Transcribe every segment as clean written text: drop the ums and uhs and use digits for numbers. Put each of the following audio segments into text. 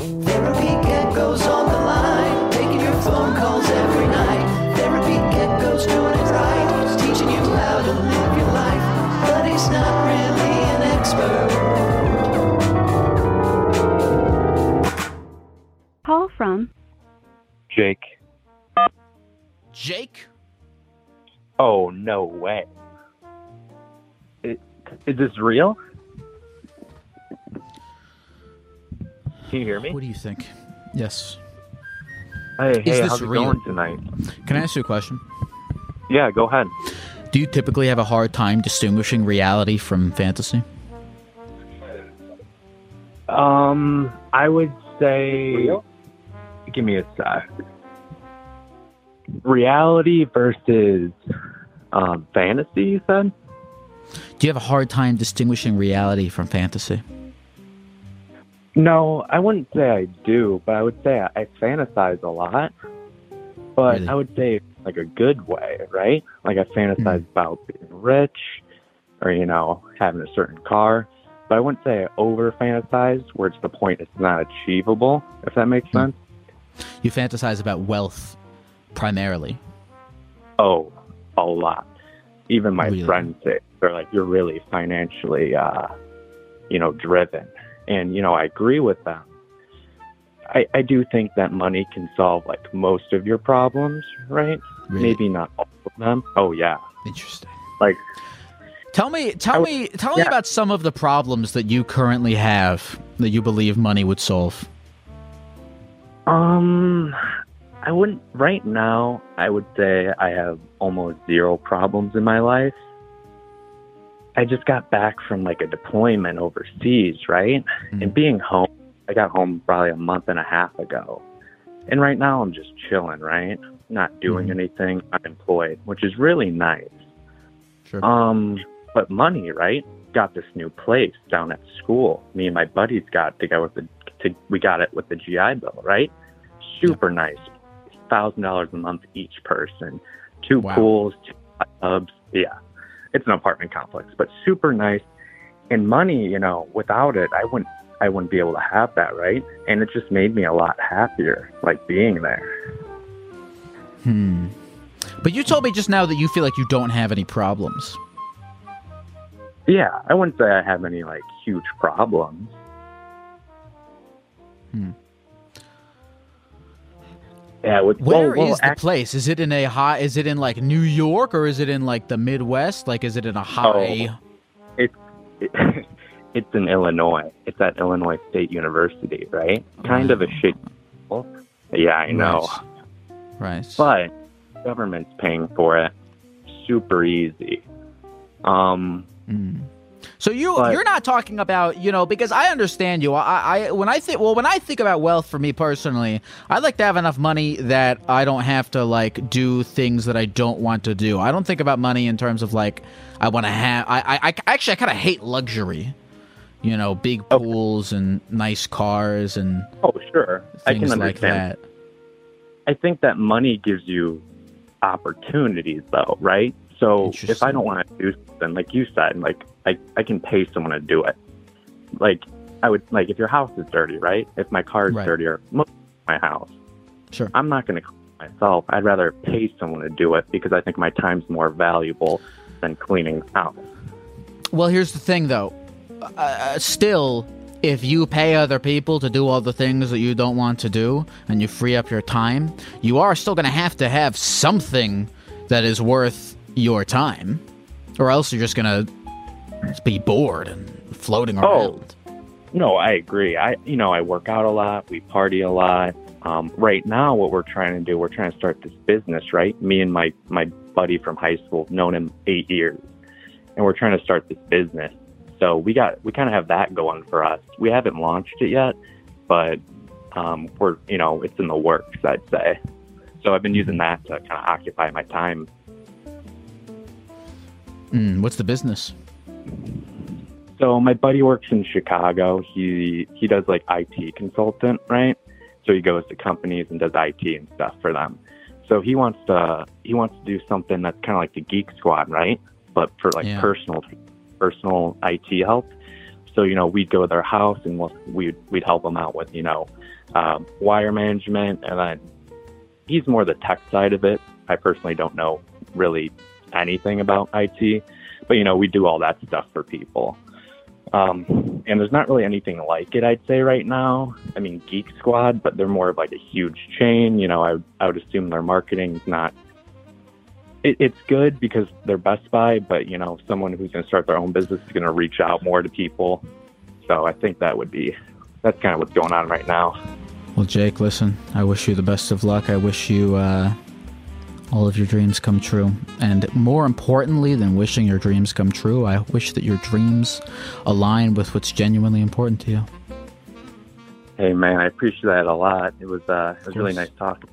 Therapy Cat goes on the line, taking your phone calls every night. Therapy Cat goes doing it right, he's teaching you how to live your life, but he's not really an expert. Call from Jake. Jake? Oh, no way. Is this real? Can you hear me? What do you think? Yes. Hey, how's it going tonight? Can I ask you a question? Yeah, go ahead. Do you typically have a hard time distinguishing reality from fantasy? I would say... Real? Give me a sec. Reality versus fantasy, you said? Do you have a hard time distinguishing reality from fantasy? No, I wouldn't say I do, but I would say I fantasize a lot. But really? I would say like a good way, right? Like I fantasize about being rich or, having a certain car. But I wouldn't say I over-fantasize where it's the point it's not achievable, if that makes sense. You fantasize about wealth primarily. Oh, a lot. Even my friends say, they're like, you're really financially, driven. And, I agree with them. I do think that money can solve, most of your problems, right? Really? Maybe not all of them. Oh, yeah. Interesting. Tell me about some of the problems that you currently have that you believe money would solve. I wouldn't, right now, I would say I have almost zero problems in my life. I just got back from a deployment overseas, right? Mm-hmm. And being home, I got home probably a month and a half ago. And right now I'm just chilling, right? Not doing anything, unemployed, which is really nice. Sure. But money, right? Got this new place down at school. Me and my buddies got together we got it with the GI Bill, right? Super nice. $1,000 a month each person. Two pools, two tubs. Yeah. It's an apartment complex, but super nice. And money, without it, I wouldn't be able to have that, right? And it just made me a lot happier, being there. But you told me just now that you feel like you don't have any problems. Yeah, I wouldn't say I have any, huge problems. Yeah, Where is the place? Is it in a high? Is it in New York, or is it in the Midwest? Is it in a high? Oh, it's in Illinois. It's at Illinois State University, right? Kind of a shit. Yeah, I know. Right. But government's paying for it. Super easy. So you're not talking about, because I understand you. When I think about wealth for me personally, I'd like to have enough money that I don't have to do things that I don't want to do. I don't think about money in terms of I want to have. I kind of hate luxury. Big pools and nice cars and sure, I can understand that. I think that money gives you opportunities, though, right? So if I don't want to do something, like you said, I can pay someone to do it. I would, if your house is dirty, right? If my car is dirty or my house, sure, I'm not going to clean myself. I'd rather pay someone to do it because I think my time's more valuable than cleaning house. Well, here's the thing, though. Still, if you pay other people to do all the things that you don't want to do and you free up your time, you are still going to have something that is worth your time, or else you're just going to be bored and floating around. No, I agree. I work out a lot. We party a lot. Right now, what we're trying to do, we're trying to start this business, right? Me and my buddy from high school, known him 8 years, and we're trying to start this business. So we kind of have that going for us. We haven't launched it yet, but it's in the works, I'd say. So I've been using that to kind of occupy my time. What's the business? So my buddy works in Chicago. He does like IT consultant, right? So he goes to companies and does IT and stuff for them. So he wants to do something that's kind of like the Geek Squad, right? But for personal IT help. So, we'd go to their house and we'd help them out with, wire management. And then he's more the tech side of it. I personally don't know really anything about IT, but, we do all that stuff for people. And there's not really anything like it, I'd say right now. I mean, Geek Squad, but they're more of like a huge chain. I would assume their marketing's not. It's good because they're Best Buy, but someone who's going to start their own business is going to reach out more to people. So I think that's kind of what's going on right now. Well, Jake, listen, I wish you the best of luck. I wish you all of your dreams come true. And more importantly than wishing your dreams come true, I wish that your dreams align with what's genuinely important to you. Hey, man, I appreciate that a lot. It was really nice talking.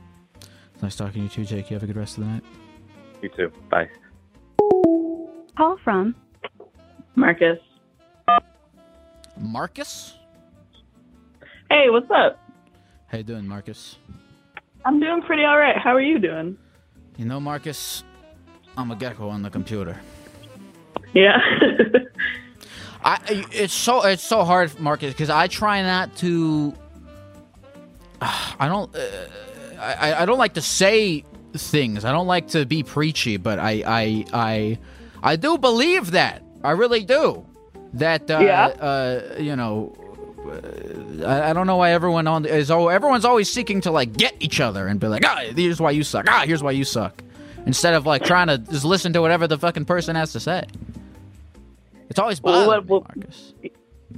It's nice talking to you too, Jake. You have a good rest of the night. You too. Bye. Call from Marcus. Marcus? Hey, what's up? How you doing, Marcus? I'm doing pretty all right. How are you doing? Marcus, I'm a gecko on the computer. Yeah. It's so hard, Marcus, because I try not to. I don't like to say things. I don't like to be preachy, but I do believe that. I really do. That I don't know why everyone's always seeking to like get each other and be like, here's why you suck. Here's why you suck. Instead of like trying to just listen to whatever the fucking person has to say. It's always bothered me, Marcus.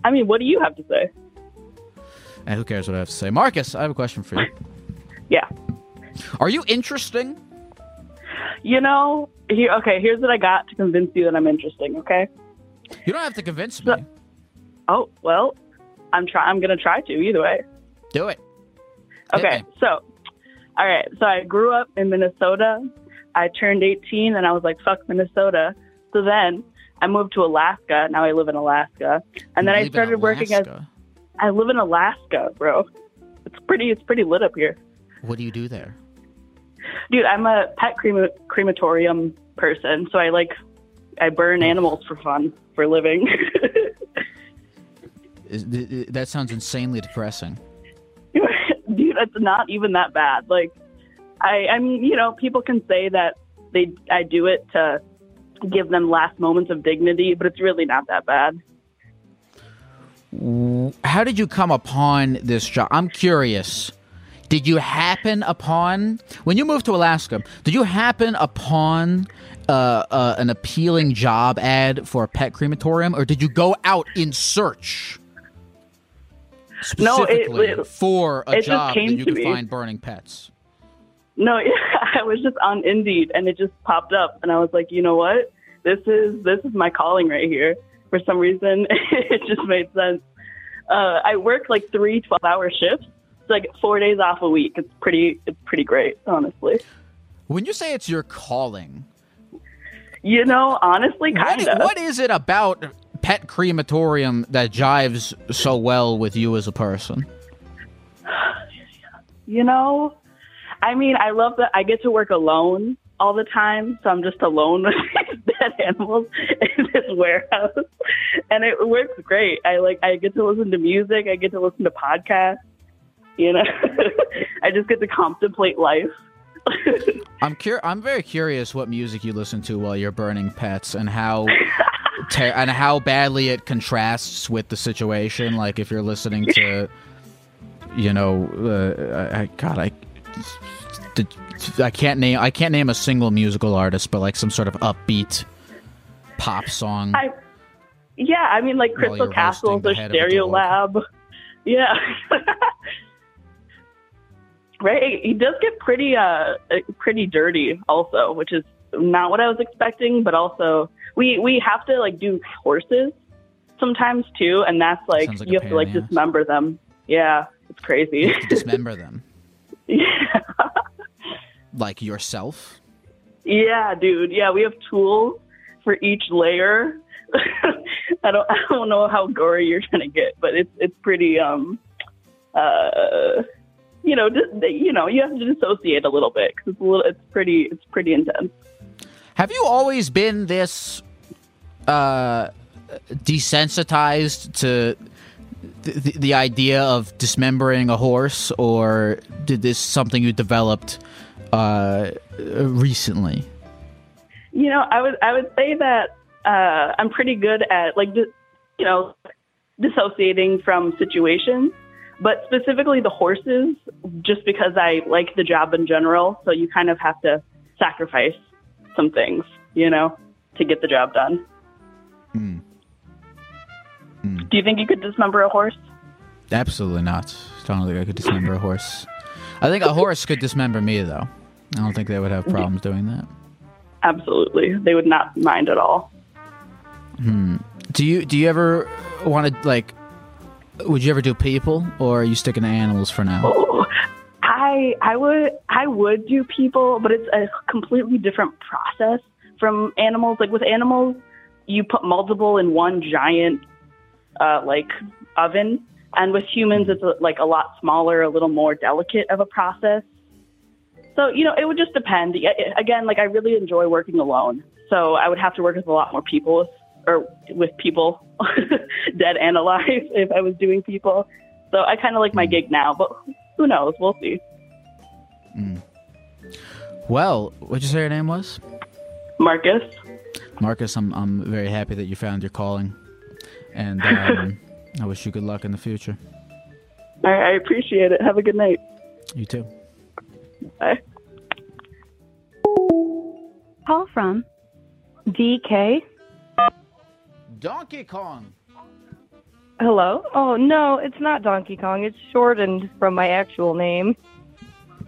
I mean, what do you have to say? And who cares what I have to say? Marcus, I have a question for you. Yeah. Are you interesting? Here's what I got to convince you that I'm interesting, okay? You don't have to convince me. Oh, well, I'm going to try to, either way. Do it. Okay, all right, so I grew up in Minnesota. I turned 18, and I was like, fuck Minnesota. So then I moved to Alaska. Now I live in Alaska. And then I started working I live in Alaska, bro. It's pretty lit up here. What do you do there? Dude, I'm a pet crematorium person, so I burn animals for fun, for a living. That sounds insanely depressing. Dude, it's not even that bad. Like, I mean, people can say that I do it to give them last moments of dignity, but it's really not that bad. How did you come upon this job? I'm curious. Did you happen upon, when you moved to Alaska, did you happen upon an appealing job ad for a pet crematorium, or did you go out in search specifically for a job that you could find burning pets? No, yeah, I was just on Indeed, and it just popped up, and I was like, you know what? This is my calling right here. For some reason, it just made sense. I work like 3 12-hour shifts. It's like 4 days off a week. It's pretty great, honestly. When you say it's your calling, honestly, kind of. What is it about pet crematorium that jives so well with you as a person? I mean, I love that I get to work alone all the time, so I'm just alone with dead animals in this warehouse, and it works great. I get to listen to music. I get to listen to podcasts. I just get to contemplate life. I'm very curious what music you listen to while you're burning pets and how and how badly it contrasts with the situation. Like if you're listening to, you know, I can't name a single musical artist, but like some sort of upbeat pop song. I mean like Crystal Castles or Stereolab. Yeah. Right, he does get pretty dirty also, which is not what I was expecting, but also we have to like do horses sometimes too, and that's like you have to like dismember them. Yeah, it's crazy. You have to dismember them. Yeah. Like yourself? Yeah, dude. Yeah, we have tools for each layer. I don't know how gory you're going to get, but it's pretty you have to dissociate a little bit because it's pretty intense. Have you always been this desensitized to the idea of dismembering a horse, or did this something you developed recently? You know, I would say that I'm pretty good at like dissociating from situations. But specifically the horses, just because I like the job in general, so you kind of have to sacrifice some things, you know, to get the job done. Mm. Mm. Do you think you could dismember a horse? Absolutely not. I don't think I could dismember a horse. I think a horse could dismember me, though. I don't think they would have problems doing that. Absolutely. They would not mind at all. Mm. Do you ever want to, like... Would you ever do people, or are you sticking to animals for now? Oh, I would do people, but it's a completely different process from animals. Like with animals, you put multiple in one giant like oven, and with humans, it's like a lot smaller, a little more delicate of a process. So you know, it would just depend. Again, like I really enjoy working alone, so I would have to work with a lot more people. Or with people, dead and alive, if I was doing people. So I kind of like my gig now, but who knows? We'll see. Mm. Well, what'd you say your name was? Marcus. Marcus, I'm very happy that you found your calling. And I wish you good luck in the future. I appreciate it. Have a good night. You too. Bye. Call from DK. Donkey Kong. Hello? Oh, no, it's not Donkey Kong. It's shortened from my actual name.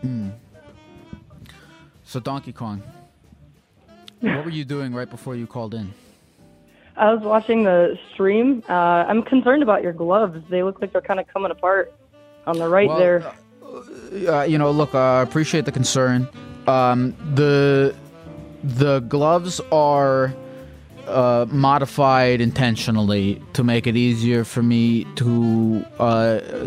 Mm. So, Donkey Kong, what were you doing right before you called in? I was watching the stream. I'm concerned about your gloves. They look like they're kind of coming apart on the right there. Look, I appreciate the concern. The gloves are... modified intentionally to make it easier for me to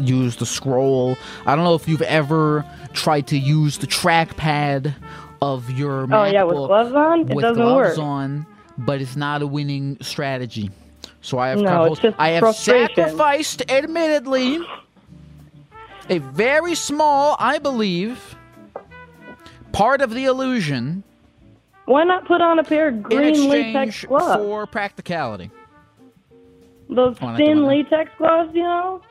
use the scroll. I don't know if you've ever tried to use the trackpad of your MacBook. Oh yeah, with gloves on? It doesn't work. With gloves on, but it's not a winning strategy. So I have sacrificed, admittedly, a very small, I believe, part of the illusion. Why not put on a pair of green latex gloves? For practicality. Those thin latex gloves, you know?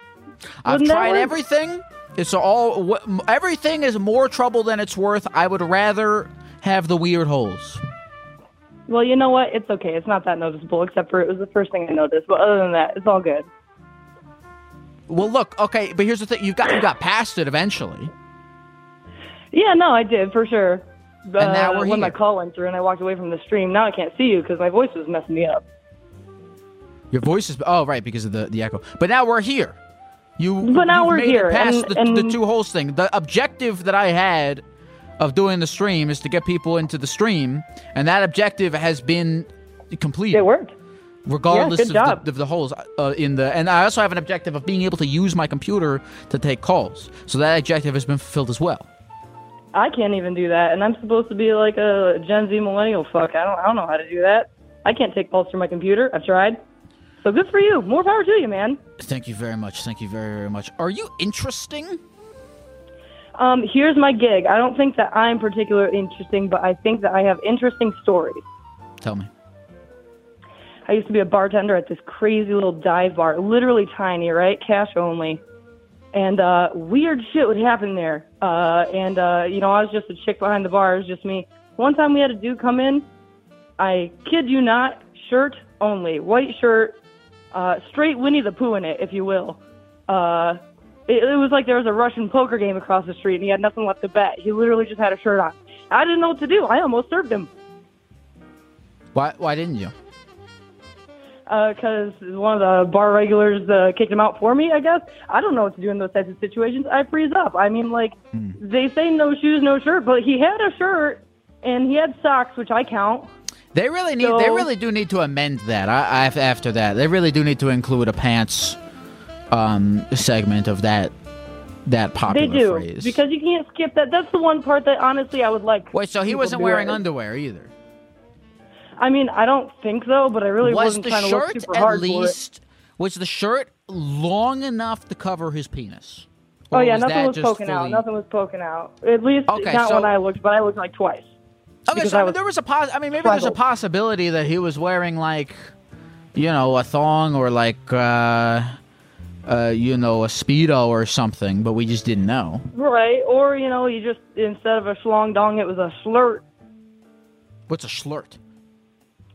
I've tried everything. It's all... Everything is more trouble than it's worth. I would rather have the weird holes. Well, you know what? It's okay. It's not that noticeable, except for it was the first thing I noticed. But other than that, it's all good. Well, look, okay, but here's the thing. You got past it eventually. Yeah, no, I did, for sure. And now when my call went through and I walked away from the stream, now I can't see you because my voice was messing me up. Your voice is... Oh, right, because of the echo. But now we're here. Past the two holes thing. The objective that I had of doing the stream is to get people into the stream, and that objective has been completed. It worked. Regardless of the holes in the... And I also have an objective of being able to use my computer to take calls. So that objective has been fulfilled as well. I can't even do that, and I'm supposed to be like a Gen Z millennial fuck. I don't know how to do that. I can't take calls through my computer. I've tried. So good for you. More power to you, man. Thank you very much. Thank you very, very much. Are you interesting? Here's my gig. I don't think that I'm particularly interesting, but I think that I have interesting stories. Tell me. I used to be a bartender at this crazy little dive bar, literally tiny, right? Cash only. And weird shit would happen there. I was just a chick behind the bar. It was just me. One time we had a dude come in, I kid you not, shirt only, white shirt, straight Winnie the Pooh in it, if you will. It was like there was a Russian poker game across the street, and he had nothing left to bet. He literally just had a shirt on. I didn't know what to do. I almost served him. Why didn't you? Because one of the bar regulars kicked him out for me, I guess. I don't know what to do in those types of situations. I freeze up. I mean, They say no shoes, no shirt, but he had a shirt, and he had socks, which I count. They really need. So, they really do need to amend that. After that, they really do need to include a pants segment of that popular phrase. They do, because you can't skip that. That's the one part that, honestly, I would like. Wait, so he wasn't wearing underwear either? I mean, I don't think so, but I really wasn't trying to look super hard for it. Was the shirt long enough to cover his penis? Oh, yeah, nothing was poking out. Nothing was poking out. At least not when I looked, but I looked like twice. Okay, so maybe there's a possibility that he was wearing, a thong or, a Speedo or something, but we just didn't know. Right, or, you just, instead of a schlong dong, it was a slurt. What's a slurt?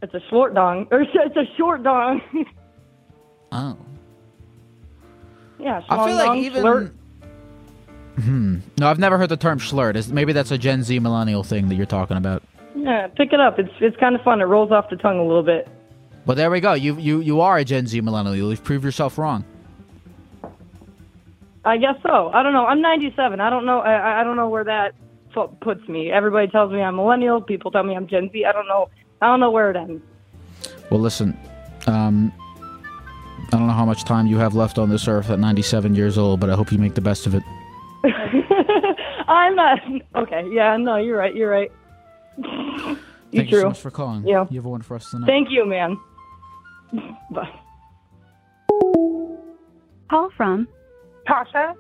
It's a short dong. Or it's a short dong. Oh. Yeah, I feel like even... Slurt. No, I've never heard the term slurt. Maybe that's a Gen Z millennial thing that you're talking about. Yeah, pick it up. It's kind of fun. It rolls off the tongue a little bit. Well, there we go. You are a Gen Z millennial. You've proved yourself wrong. I guess so. I don't know. I'm 97. I don't know. I don't know where that puts me. Everybody tells me I'm millennial. People tell me I'm Gen Z. I don't know. I don't know where it ends. Well, listen, I don't know how much time you have left on this earth at 97 years old, but I hope you make the best of it. I'm not... Okay, yeah, no, you're right. Thank you so much for calling. Yeah. You have one for us tonight. Thank you, man. Bye. Call from... Tasha.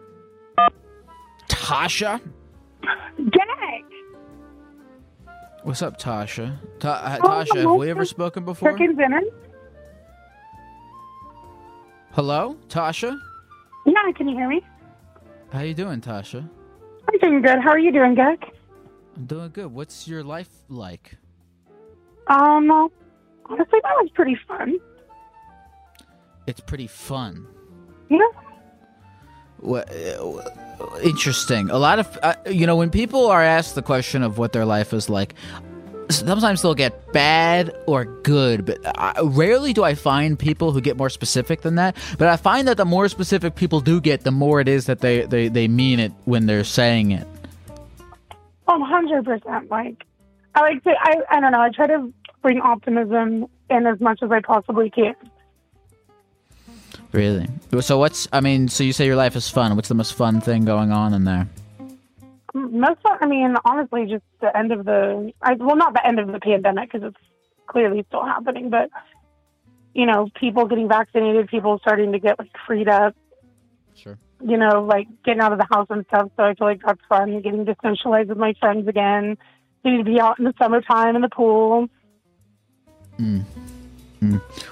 Tasha? Jack! What's up, Tasha? Tasha, have we ever spoken before? Hello, Tasha? Yeah, can you hear me? How you doing, Tasha? I'm doing good. How are you doing, Gek? I'm doing good. What's your life like? Honestly, that was pretty fun. It's pretty fun? Yeah. Interesting. A lot of when people are asked the question of what their life is like, sometimes they'll get bad or good, but rarely do I find people who get more specific than that. But I find that the more specific people do get, the more it is that they mean it when they're saying it. 100%. I like to. I don't know. I try to bring optimism in as much as I possibly can. Really? So so you say your life is fun. What's the most fun thing going on in there? Most fun, honestly, just the end of the... not the end of the pandemic, because it's clearly still happening, but, people getting vaccinated, people starting to get, freed up. Sure. Getting out of the house and stuff, so I feel like that's fun. Getting to socialize with my friends again. Getting to be out in the summertime in the pool. Mm.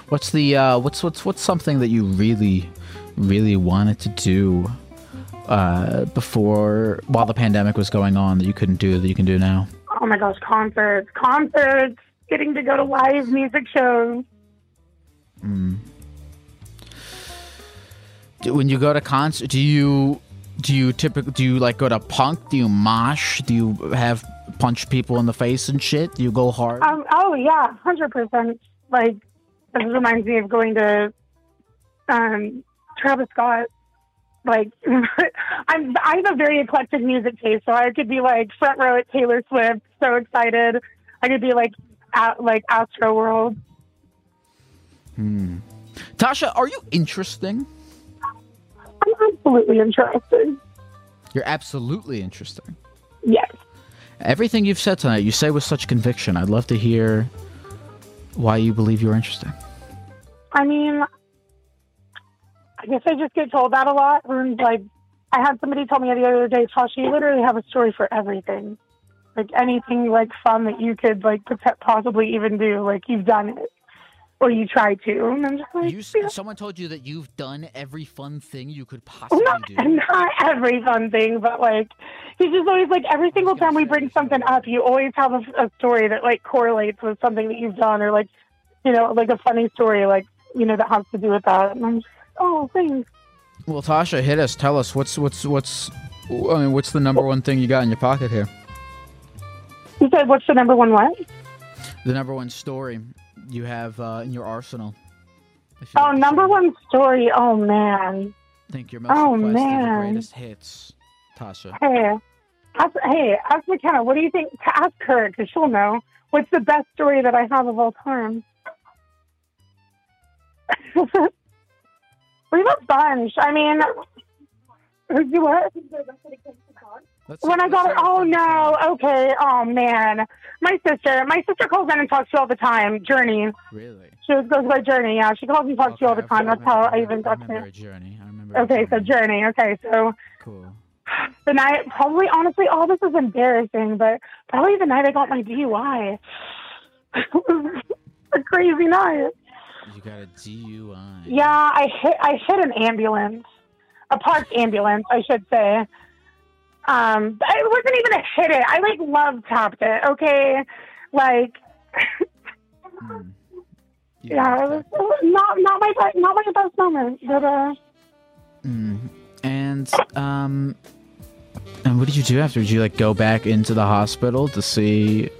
What's the what's something that you really, really wanted to do while the pandemic was going on that you couldn't do that you can do now? Oh my gosh, concerts, getting to go to live music shows. Mm. When you go to concerts, do you go to punk? Do you mosh? Do you punch people in the face and shit? Do you go hard? Oh yeah, 100%. This reminds me of going to Travis Scott. I have a very eclectic music taste, so I could be front row at Taylor Swift, so excited. I could be at Astroworld. Hmm. Tasha, are you interesting? I'm absolutely interested. You're absolutely interesting. Yes. Everything you've said tonight, you say with such conviction. I'd love to hear why you believe you're interesting. I guess I just get told that a lot. And, I had somebody tell me the other day, Tasha, you literally have a story for everything. Anything, fun that you could, possibly even do. You've done it. Or you try to, and I'm just like, someone told you that you've done every fun thing you could possibly do. Not every fun thing, but like, he's just always like, every single time we bring something up, you always have a story that like correlates with something that you've done, or like, you know, like a funny story, like, you know, that has to do with that. And I'm just, oh, thanks. Well, Tasha, hit us. Tell us what's the number one thing you got in your pocket here? You said, what's the number one what? The number one story you have in your arsenal. Oh, number one story. Oh, man. I think your most requested, the greatest hits, Tasha. Hey, ask McKenna. What do you think? Ask her, because she'll know. What's the best story that I have of all time? We love bunch. I mean, do what? When I got it, oh no, okay, oh man. My sister calls in and talks to you all the time, Journey. Really? She goes by Journey, yeah. She calls and talks to you all the time. That's how I even got to her. Journey. I remember. Okay, so Journey. Okay, so. Cool. The night, probably, honestly, all this is embarrassing, but probably the night I got my DUI. It was a crazy night. You got a DUI. Yeah, I hit an ambulance. A parked ambulance, I should say. It wasn't even a hit it. I like love tapped it. Okay, like yeah, it was not my best moment, but And what did you do after? Did you like go back into the hospital to see?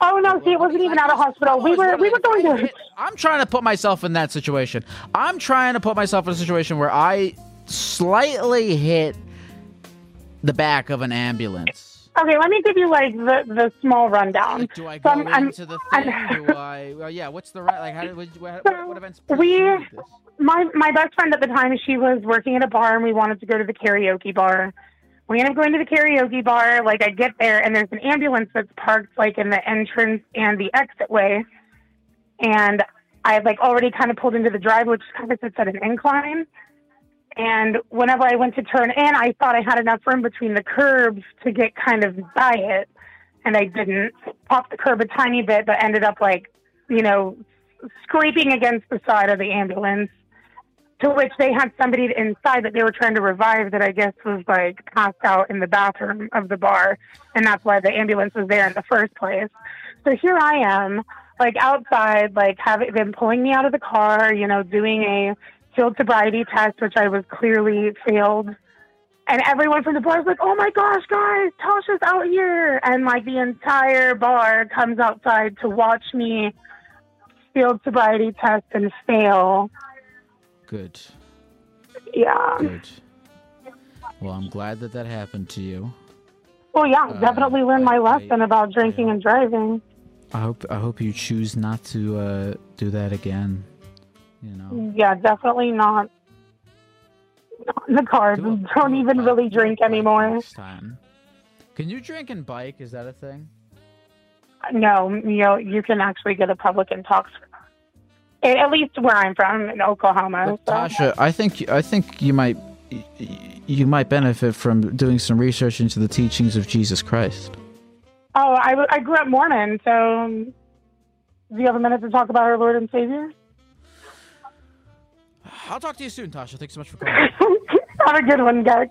Oh no! See, it wasn't even out of hospital. We were going to. I'm trying to put myself in that situation. I'm trying to put myself in a situation where I slightly hit the back of an ambulance. Okay, let me give you like the small rundown. Like, do I go into the thing? Well, yeah. What's the right? Like, what events? My best friend at the time, she was working at a bar, and we wanted to go to the karaoke bar. We end up going to the karaoke bar. Like, I get there, and there's an ambulance that's parked like in the entrance and the exit way, and I like already kind of pulled into the drive, which kind of sits at an incline. And whenever I went to turn in, I thought I had enough room between the curbs to get kind of by it. And I didn't. Popped the curb a tiny bit, but ended up like, you know, scraping against the side of the ambulance, to which they had somebody inside that they were trying to revive that I guess was like passed out in the bathroom of the bar. And that's why the ambulance was there in the first place. So here I am, like outside, like having them pulling me out of the car, you know, doing a field sobriety test, which I was clearly failed. And everyone from the bar was like, oh my gosh, guys, Tasha's out here. And like the entire bar comes outside to watch me field sobriety test and fail. Good. Yeah. Good. Well, I'm glad that that happened to you. Well, yeah, definitely learned my lesson about drinking and driving. I hope you choose not to do that again. You know. Yeah, definitely not in the car. Don't even really drink anymore. Next time. Can you drink and bike? Is that a thing? No, you know, you can actually get a public intox. At least where I'm from, in Oklahoma. So. Tasha, I think you might benefit from doing some research into the teachings of Jesus Christ. Oh, I grew up Mormon, so do you have a minute to talk about our Lord and Savior? I'll talk to you soon, Tasha. Thanks so much for calling. Have a good one, Derek.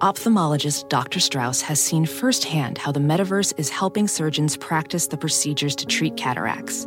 Ophthalmologist Dr. Strauss has seen firsthand how the metaverse is helping surgeons practice the procedures to treat cataracts.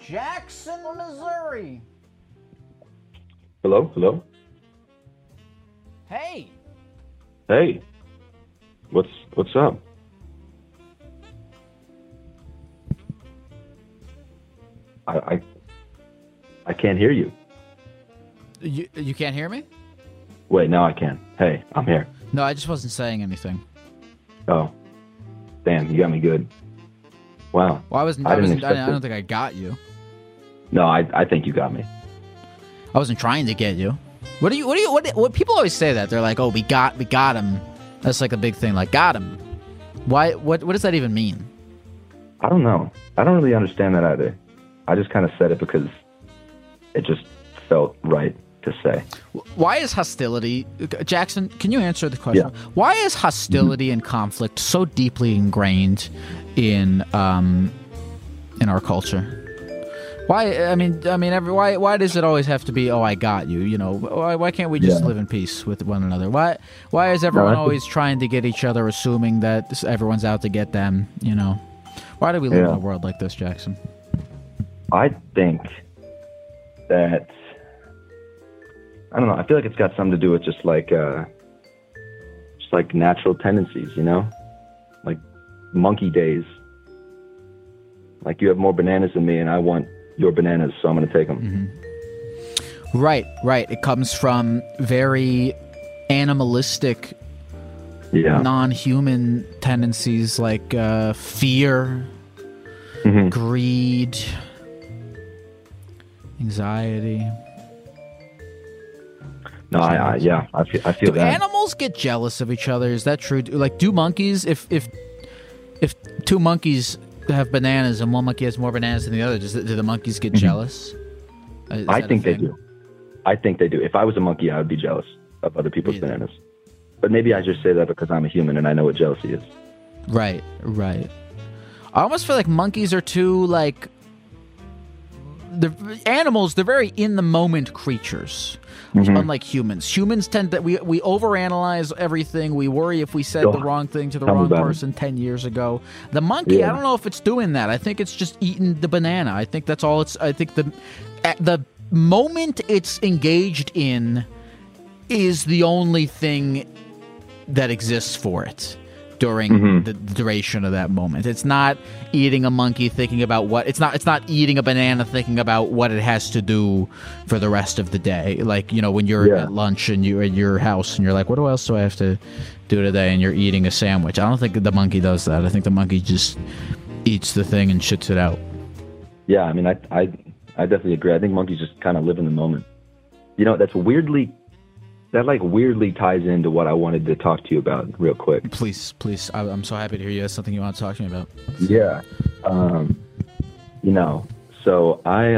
Jackson, Missouri. Hello. Hey. What's up? I can't hear you. You can't hear me? Wait, now I can. Hey, I'm here. No, I just wasn't saying anything. Oh. Damn, you got me good. Wow. Well, I don't think I got you. No, I think you got me. I wasn't trying to get you. What people always say that. They're like, oh, we got him. That's like a big thing. Like, got him. Why? What does that even mean? I don't know. I don't really understand that either. I just kind of said it because it just felt right to say. Why is hostility, Jackson, can you answer the question? Yeah. Why is hostility and conflict so deeply ingrained in our culture? Why? I mean, why does it always have to be, oh, I got you? You know, why can't we just live in peace with one another? Why is everyone always trying to get each other, assuming that everyone's out to get them? You know, why do we live in a world like this, Jackson? I think that, I don't know. I feel like it's got something to do with just like natural tendencies, you know, like monkey days. Like, you have more bananas than me, and I want your bananas, so I'm going to take them. Mm-hmm. Right. It comes from very animalistic, non-human tendencies like fear, greed, anxiety. No, I feel that. Do animals get jealous of each other? Is that true? Like, do monkeys, if two monkeys have bananas and one monkey has more bananas than the other, do the monkeys get jealous? I think they do. If I was a monkey, I would be jealous of other people's bananas. But maybe I just say that because I'm a human and I know what jealousy is. Right. I almost feel like monkeys are too, like, they're very in the moment creatures, unlike humans. Humans tend that we overanalyze everything. We worry if we said the wrong thing to the wrong person 10 years ago. The monkey, I don't know if it's doing that. I think it's just eating the banana. I think that's all. I think the moment it's engaged in is the only thing that exists for it during the duration of that moment. It's not eating a monkey thinking about what it's not eating a banana thinking about what it has to do for the rest of the day. Like, you know, when you're at lunch and you're at your house and you're like, what else do I have to do today? And you're eating a sandwich. I don't think the monkey does that. I think the monkey just eats the thing and shits it out. Yeah, I mean, I definitely agree. I think monkeys just kind of live in the moment. You know, that weirdly ties into what I wanted to talk to you about real quick. Please. I'm so happy to hear you. That's something you want to talk to me about. Yeah. You know, so I'm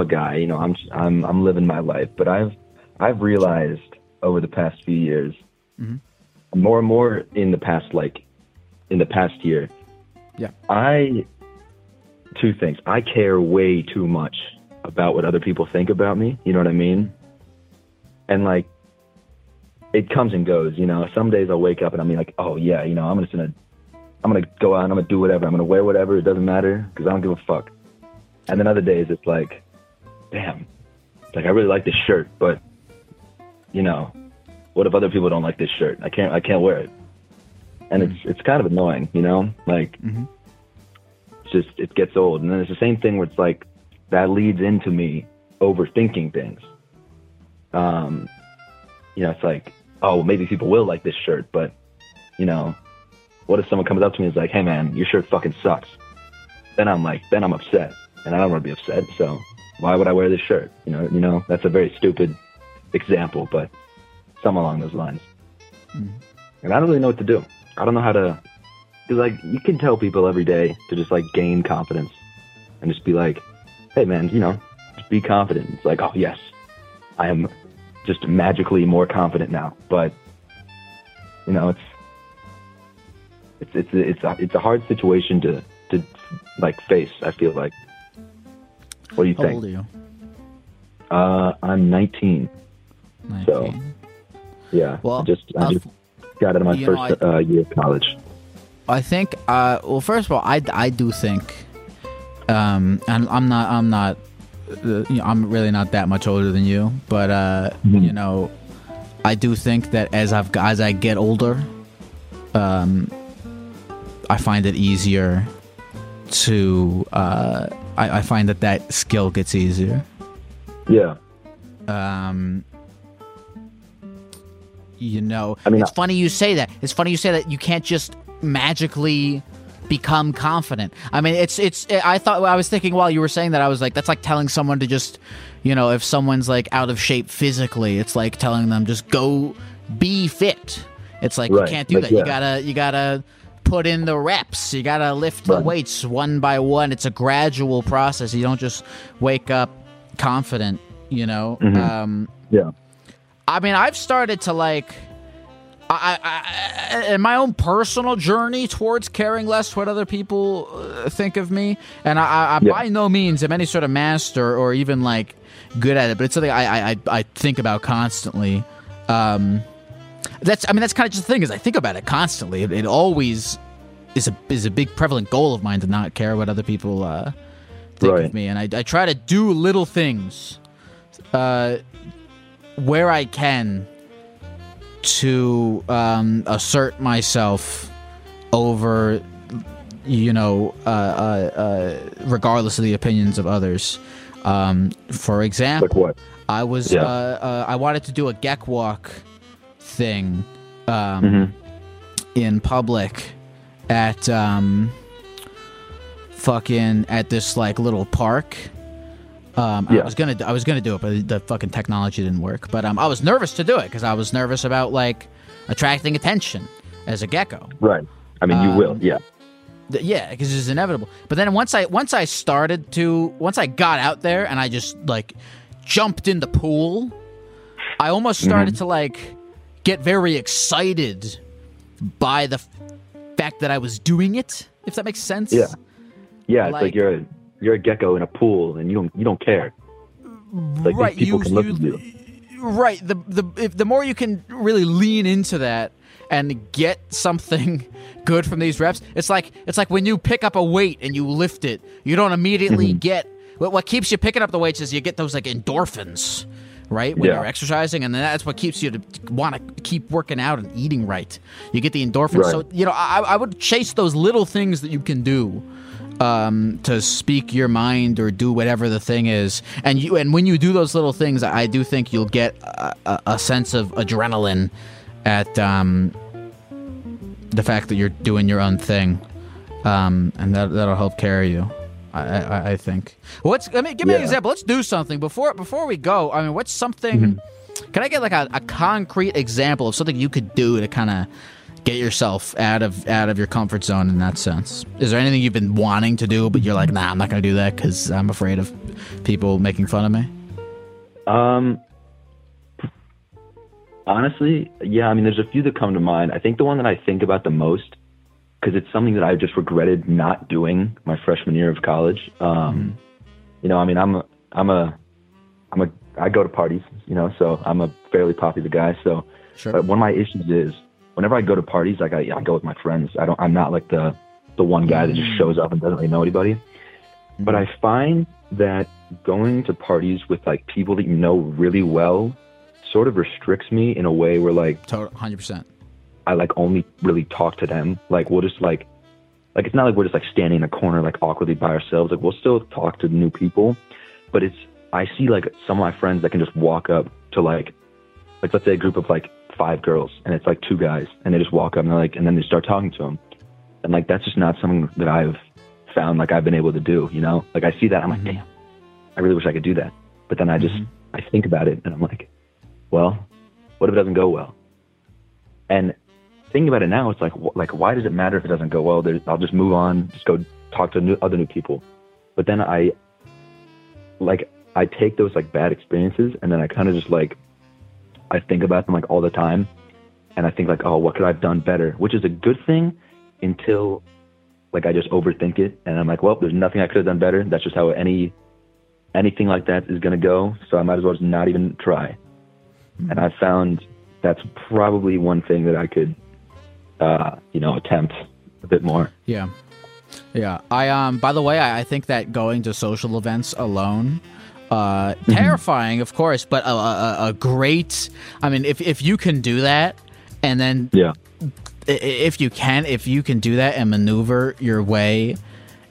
a guy, you know, I'm living my life, but I've realized over the past few years, more and more in the past year, two things. I care way too much about what other people think about me. You know what I mean? And, like, it comes and goes, you know. Some days I'll wake up and I'll be like, oh, yeah, you know, I'm gonna go out and I'm going to do whatever. I'm going to wear whatever. It doesn't matter because I don't give a fuck. And then other days it's like, damn, like, I really like this shirt, but, you know, what if other people don't like this shirt? I can't wear it. And it's kind of annoying, you know, like, it's just, it gets old. And then it's the same thing where it's like, that leads into me overthinking things. You know, it's like, oh, maybe people will like this shirt, but, you know, what if someone comes up to me and is like, hey man, your shirt fucking sucks? Then I'm upset, and I don't want to be upset. So why would I wear this shirt? You know, that's a very stupid example, but something along those lines. And I don't really know what to do. I don't know how to, cause, like, you can tell people every day to just, like, gain confidence and just be like, hey man, you know, just be confident. It's like, oh yes, I am just magically more confident now, but, you know, it's a hard situation to like face, I feel like. What do you think? How old are you? I'm 19. So yeah, well, I just got out of my first year of college. I think, well, first of all, I do think, and I'm not, you know, I'm really not that much older than you, but you know, I do think that as I get older, I find it easier to I find that skill gets easier. Yeah. You know, I mean, it's funny you say that. You can't just magically become confident. I mean, I thought, I was thinking while you were saying that, I was like, that's like telling someone to just, you know, if someone's like out of shape physically, it's like telling them just go be fit. It's like, right. You can't do that. Yeah. You gotta put in the reps. You gotta lift the weights one by one. It's a gradual process. You don't just wake up confident, you know? Mm-hmm. Yeah. I mean, I've started to like, in my own personal journey towards caring less what other people think of me, and I by no means am any sort of master or even like good at it, but it's something I think about constantly. That's kind of just the thing, is I think about it constantly. It always is a big prevalent goal of mine to not care what other people think of me, and I try to do little things where I can to assert myself over, you know, regardless of the opinions of others. For example, like what? I was I wanted to do a Geek Walk thing in public at at this like little park. I was gonna do it, but the fucking technology didn't work. But I was nervous to do it because I was nervous about like attracting attention as a gecko. Right. I mean, you will. Yeah. Yeah, because it's inevitable. But then once I got out there and I just like jumped in the pool, I almost started to like get very excited by the fact that I was doing it. If that makes sense. Yeah. Yeah. It's like you're a gecko in a pool, and you don't care. Like these people can look at you. Right. The more you can really lean into that and get something good from these reps, it's like when you pick up a weight and you lift it, you don't immediately get what keeps you picking up the weights is you get those like endorphins, right? When you're exercising, and that's what keeps you to want to keep working out and eating right. You get the endorphins, so you know I would chase those little things that you can do. To speak your mind or do whatever the thing is, and when you do those little things, I do think you'll get a sense of adrenaline at the fact that you're doing your own thing, and that'll help carry you. I think. Give me an example. Let's do something before we go. I mean, what's something? Can I get like a concrete example of something you could do to kind of get yourself out of your comfort zone in that sense? Is there anything you've been wanting to do, but you're like, nah, I'm not going to do that because I'm afraid of people making fun of me? Honestly, yeah. I mean, there's a few that come to mind. I think the one that I think about the most, because it's something that I just regretted not doing my freshman year of college. You know, I mean, I go to parties, you know, so I'm a fairly popular guy. So but one of my issues is, whenever I go to parties, like I go with my friends. I'm not like the one guy that just shows up and doesn't really know anybody. But I find that going to parties with like people that you know really well sort of restricts me in a way where like 100%. I like only really talk to them. Like we'll just like it's not like we're just like standing in a corner like awkwardly by ourselves. Like we'll still talk to new people, but I see like some of my friends that can just walk up to like let's say a group of like 5 girls and it's like 2 guys, and they just walk up and they're like, and then they start talking to them, and like that's just not something that I've found like I've been able to do, you know? Like I see that, I'm like, damn, I really wish I could do that. But then I just I think about it and I'm like, well, what if it doesn't go well? And thinking about it now, it's like why does it matter if it doesn't go well? I'll just move on, just go talk to other new people. But then I take those like bad experiences and then I kind of just like I think about them like all the time, and I think like, oh, what could I have done better? Which is a good thing until like I just overthink it and I'm like, well, there's nothing I could have done better. That's just how anything like that is going to go. So I might as well just not even try. And I found that's probably one thing that I could, you know, attempt a bit more. Yeah. Yeah. I, by the way, I think that going to social events alone, terrifying, of course, but a great. I mean, if you can do that, and then if you can do that and maneuver your way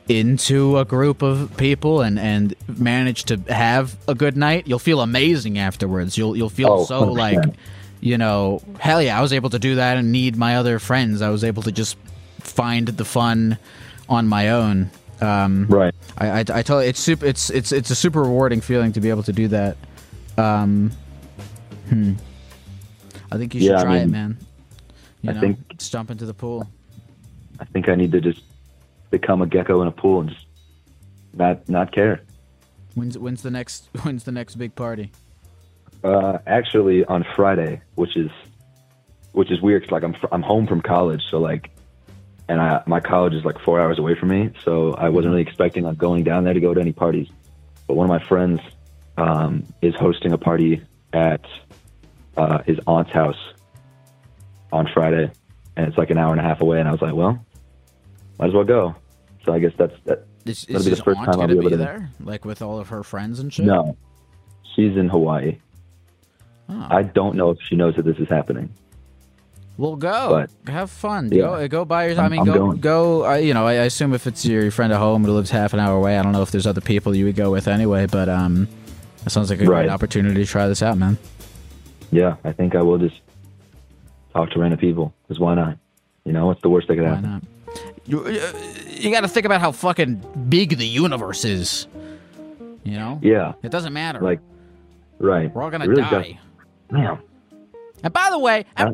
into a group of people and manage to have a good night, you'll feel amazing afterwards. You'll feel so 100%. Like, you know, hell yeah, I was able to do that and need my other friends. I was able to just find the fun on my own. Right. I tell you, it's a super rewarding feeling to be able to do that. I think you should try it, man. I think let's jump into the pool. I think I need to just become a gecko in a pool and just not care. When's the next big party? Actually on Friday, which is weird. Cause, like, I'm home from college, so like, and my college is like 4 hours away from me, so I wasn't really expecting on going down there to go to any parties. But one of my friends is hosting a party at his aunt's house on Friday, and it's like an hour and a half away. And I was like, well, might as well go. So I guess that. Is his aunt going to be there? Like with all of her friends and shit? No, she's in Hawaii. Oh. I don't know if she knows that this is happening. Well, go. But, have fun. Yeah. Go buy your... I'm going. I assume if it's your friend at home who lives half an hour away, I don't know if there's other people you would go with anyway, but it sounds like a great opportunity to try this out, man. Yeah, I think I will just talk to random people, because why not? You know, what's the worst that could happen? Why not? You got to think about how fucking big the universe is. You know? Yeah. It doesn't matter. Like, right. We're all going to die. Yeah. And by the way, I've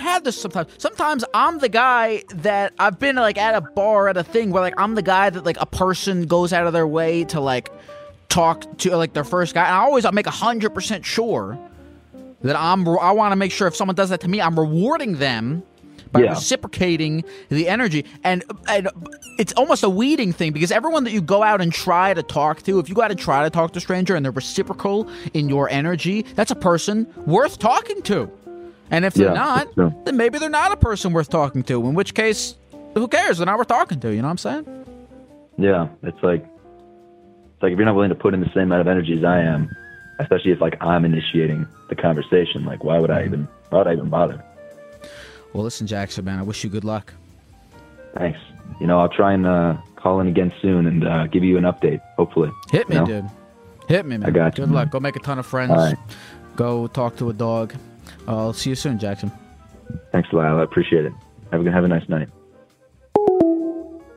had this sometimes. Sometimes I'm the guy that I've been like at a bar at a thing where like I'm the guy that like a person goes out of their way to like talk to like their first guy. And I make 100% sure that I want to make sure if someone does that to me, I'm rewarding them by reciprocating the energy. And it's almost a weeding thing, because everyone that you go out and try to talk to, if you go out and try to talk to a stranger and they're reciprocal in your energy, that's a person worth talking to. And if they're not, then maybe they're not a person worth talking to, in which case, who cares? They're not worth talking to, you know what I'm saying? Yeah, it's like if you're not willing to put in the same amount of energy as I am, especially if like I'm initiating the conversation, like why would I even bother? Well, listen, Jackson, man, I wish you good luck. Thanks. You know, I'll try and call in again soon and give you an update, hopefully. Hit me, dude. Hit me, man. I got you. Good luck. Go make a ton of friends. Right. Go talk to a dog. I'll see you soon, Jackson. Thanks, Lyle. I appreciate it. Have a nice night.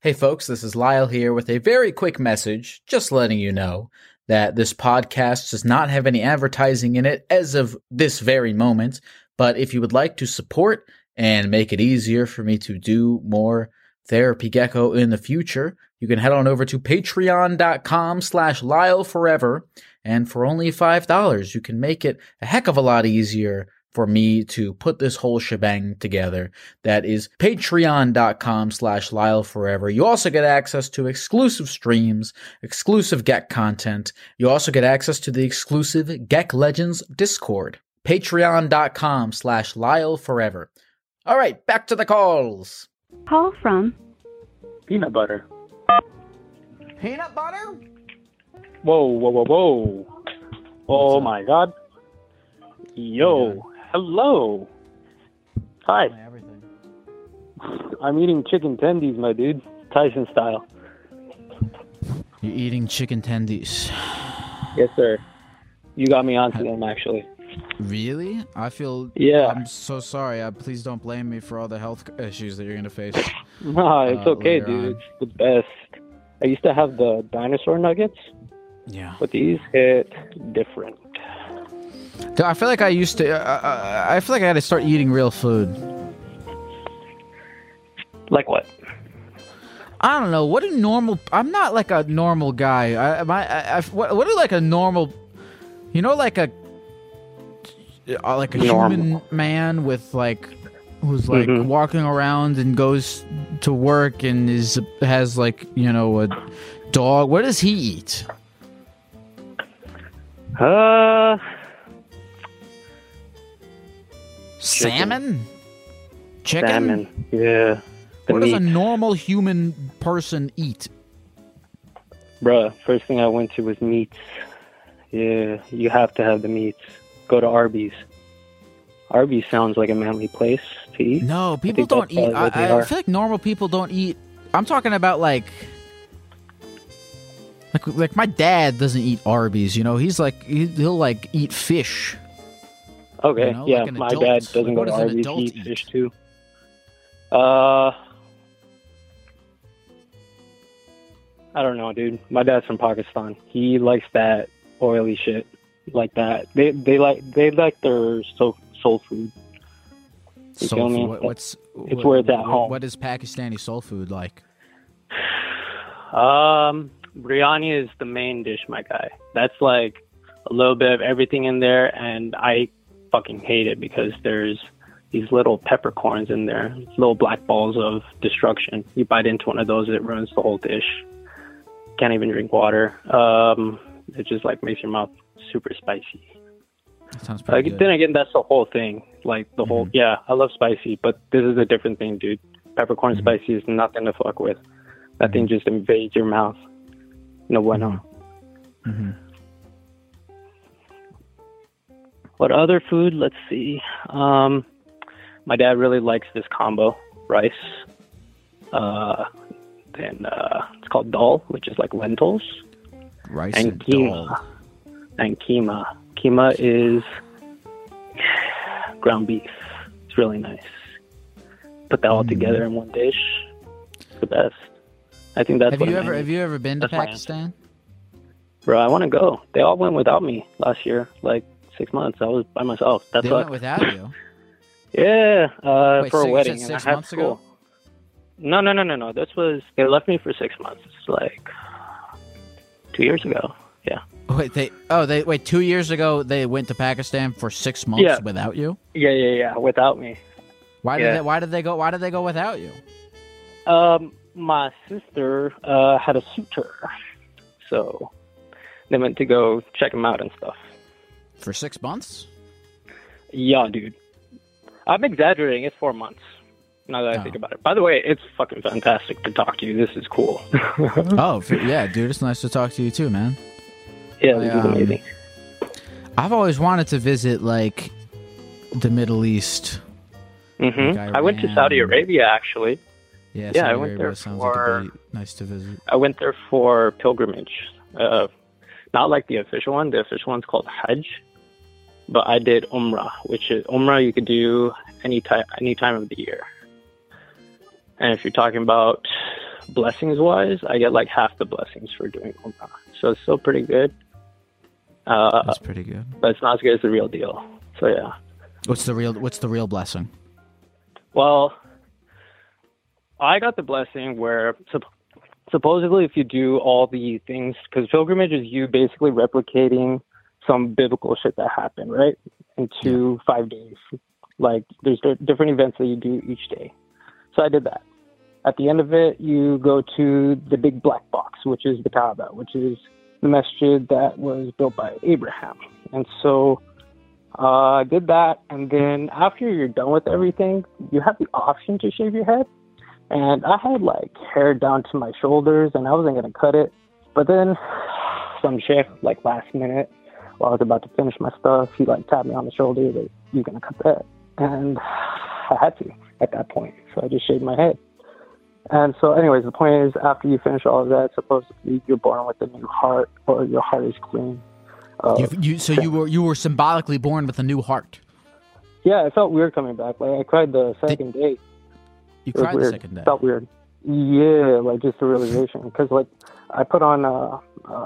Hey, folks, this is Lyle here with a very quick message, just letting you know that this podcast does not have any advertising in it as of this very moment. But if you would like to support and make it easier for me to do more Therapy Gecko in the future, you can head on over to patreon.com/LyleForever. And for only $5, you can make it a heck of a lot easier for me to put this whole shebang together. That is patreon.com/LyleForever. You also get access to exclusive streams, exclusive Gek content. You also get access to the exclusive Gek Legends Discord. Patreon.com/LyleForever. All right, back to the calls. Call from? Peanut butter. Peanut butter? Whoa, whoa, whoa, whoa. Oh, my God. Yo. Hello. Hi. I'm eating chicken tendies, my dude. Tyson style. You're eating chicken tendies. Yes, sir. You got me onto them, actually. Really? I feel... Yeah. I'm so sorry. Please don't blame me for all the health issues that you're going to face. No, it's okay, dude. On. It's the best. I used to have the dinosaur nuggets. Yeah. But these hit different. Dude, I feel like I used to... I feel like I had to start eating real food. Like what? I don't know. What do normal... I'm not like a normal guy. What do like a normal... You know, like a normal human man with like who's like walking around and goes to work and has like, you know, a dog. What does he eat? Salmon? Chicken? Salmon. Yeah. What does a normal human person eat? Bruh, first thing I went to was meats. Yeah, you have to have the meats. Go to Arby's. Arby's sounds like a manly place to eat. No, people don't eat. I feel like normal people don't eat. I'm talking about like my dad doesn't eat Arby's. You know, he's like he'll like eat fish. Okay, you know, yeah, like my dad doesn't go to Arby's. He eats fish too. I don't know, dude. My dad's from Pakistan. He likes that oily shit like that. They like their soul food. You soul food. Where it's at home. What is Pakistani soul food like? Biryani is the main dish, my guy. That's like a little bit of everything in there, and I fucking hate it because there's these little peppercorns in there, little black balls of destruction. You bite into one of those, it ruins the whole dish. Can't even drink water. It just like makes your mouth super spicy. That sounds pretty good. Then again, that's the whole thing. Like the whole, yeah, I love spicy, but this is a different thing, dude. Peppercorn spicy is nothing to fuck with. That thing just invades your mouth. No bueno. What other food? Let's see. My dad really likes this combo rice. Then it's called dal, which is like lentils. Rice and keema. Dal. And keema. Keema is ground beef. It's really nice. Put that all together in one dish. It's the best. I think that's what I mean. Have you ever been to Pakistan? Bro, I want to go. They all went without me last year. Like 6 months. I was by myself. They went without you? Yeah. Wait, for a wedding. 6 months ago? No. They left me for 6 months. It's like 2 years ago. Yeah. Wait, 2 years ago they went to Pakistan for 6 months without you? Yeah. Without me. Why did they go without you? My sister had a suitor, so they meant to go check him out and stuff. For 6 months? Yeah, dude. I'm exaggerating. It's 4 months. Now that I think about it. By the way, it's fucking fantastic to talk to you. This is cool. Yeah, dude. It's nice to talk to you too, man. Yeah, this is amazing. I've always wanted to visit, like, the Middle East. I went to Saudi Arabia, actually. Yeah, I went there for nice to visit. I went there for pilgrimage, not like the official one. The official one's called Hajj, but I did Umrah, which is Umrah you could do any time of the year. And if you're talking about blessings wise, I get like half the blessings for doing Umrah, so it's still pretty good. That's pretty good, but it's not as good as the real deal. So yeah, what's the real blessing? Well, I got the blessing where supposedly if you do all the things, because pilgrimage is you basically replicating some biblical shit that happened, right? Into 5 days. Like there's different events that you do each day. So I did that. At the end of it, you go to the big black box, which is the Kaaba, which is the masjid that was built by Abraham. And so I did that. And then after you're done with everything, you have the option to shave your head. And I had like hair down to my shoulders and I wasn't going to cut it. But then some chef, like last minute, while I was about to finish my stuff, he like tapped me on the shoulder, like, "You're going to cut that." And I had to at that point. So I just shaved my head. And so anyways, the point is after you finish all of that, supposedly you're born with a new heart or your heart is clean. You were symbolically born with a new heart. Yeah, it felt weird coming back. Like I cried the second day. You cried the second day. Felt weird. Yeah, like just the realization. Because like I put on a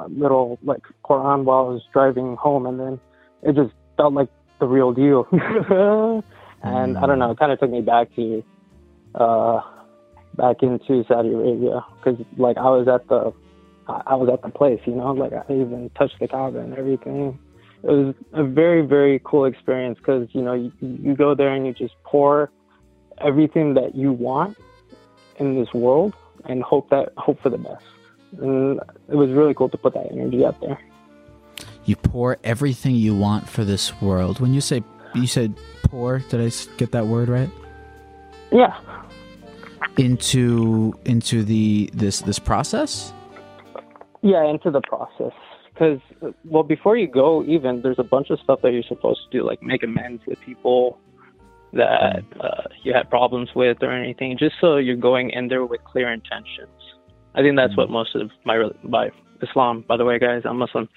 little like Quran while I was driving home, and then it just felt like the real deal. And I don't know, it kind of took me back to back into Saudi Arabia, because like I was at the place, you know, like I even touched the Kaaba and everything. It was a very, very cool experience because you know you go there and you just pour everything that you want in this world and hope for the best. And it was really cool to put that energy out there. You pour everything you want for this world. When you said pour, did I get that word right? Yeah. Into the this process? Yeah, into the process. Because well, before you go even, there's a bunch of stuff that you're supposed to do, like make amends with people that you had problems with or anything, just so you're going in there with clear intentions. I think that's what most of my Islam, by the way, guys, I'm Muslim,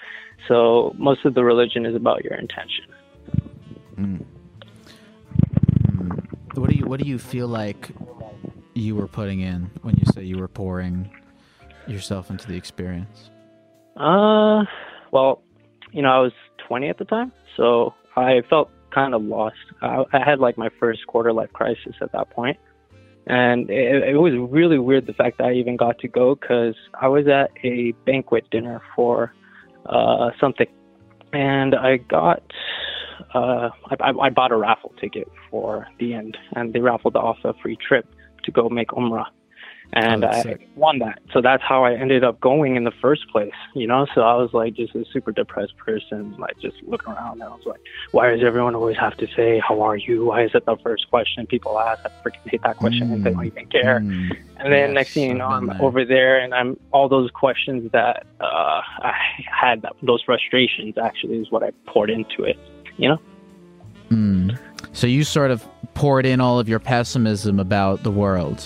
so most of the religion is about your intention. What do you feel like you were putting in when you say you were pouring yourself into the experience? Well, you know, I was 20 at the time, so I felt kind of lost. I had like my first quarter life crisis at that point. And it was really weird, the fact that I even got to go, because I was at a banquet dinner for something. And I got, I bought a raffle ticket for the end, and they raffled off a free trip to go make Umrah. And I won that. So that's how I ended up going in the first place, you know? So I was like just a super depressed person, like just looking around, and I was like, why does everyone always have to say, how are you? Why is it the first question people ask? I freaking hate that question, and they don't even care. And then next thing you know, I'm over there, and I'm all those questions that I had, those frustrations actually is what I poured into it, you know? So you sort of poured in all of your pessimism about the world.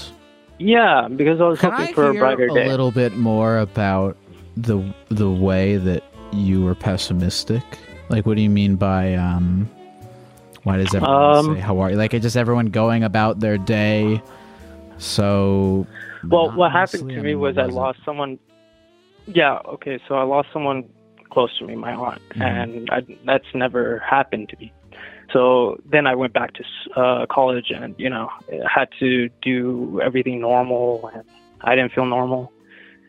Yeah, because I was hoping for a brighter day. A little bit more about the way that you were pessimistic. Like, what do you mean by why does everyone say how are you? Like, it's just everyone going about their day. So, well, what happened to me was I lost someone. Yeah, okay, so I lost someone close to me, my aunt, and that's never happened to me. So then I went back to college, and, you know, had to do everything normal, and I didn't feel normal.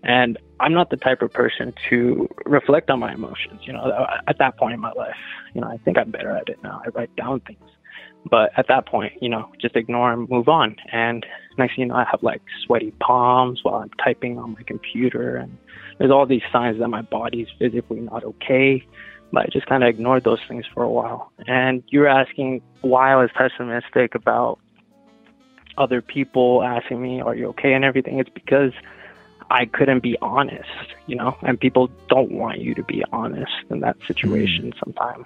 And I'm not the type of person to reflect on my emotions, you know, at that point in my life. You know, I think I'm better at it now. I write down things. But at that point, you know, just ignore and move on. And next thing you know, I have like sweaty palms while I'm typing on my computer. And there's all these signs that my body's physically not okay. But I just kind of ignored those things for a while. And you were asking why I was pessimistic about other people asking me, are you okay and everything. It's because I couldn't be honest, you know, and people don't want you to be honest in that situation sometimes.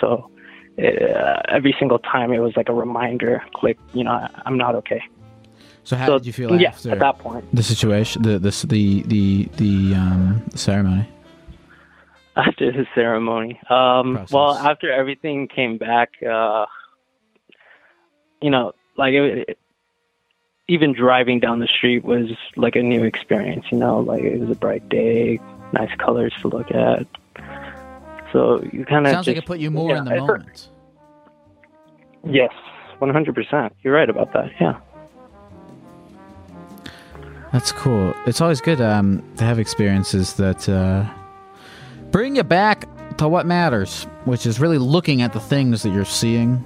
So every single time it was like a reminder, click, you know, I'm not okay. So how did you feel after at that point? The situation, the ceremony? After the ceremony, well, after everything came back, you know, like even driving down the street was like a new experience, you know, like it was a bright day, nice colors to look at. So you kind of sounds like it put you more in the moment. Yes, 100%. You're right about that. Yeah. That's cool. It's always good to have experiences that bring you back to what matters, which is really looking at the things that you're seeing,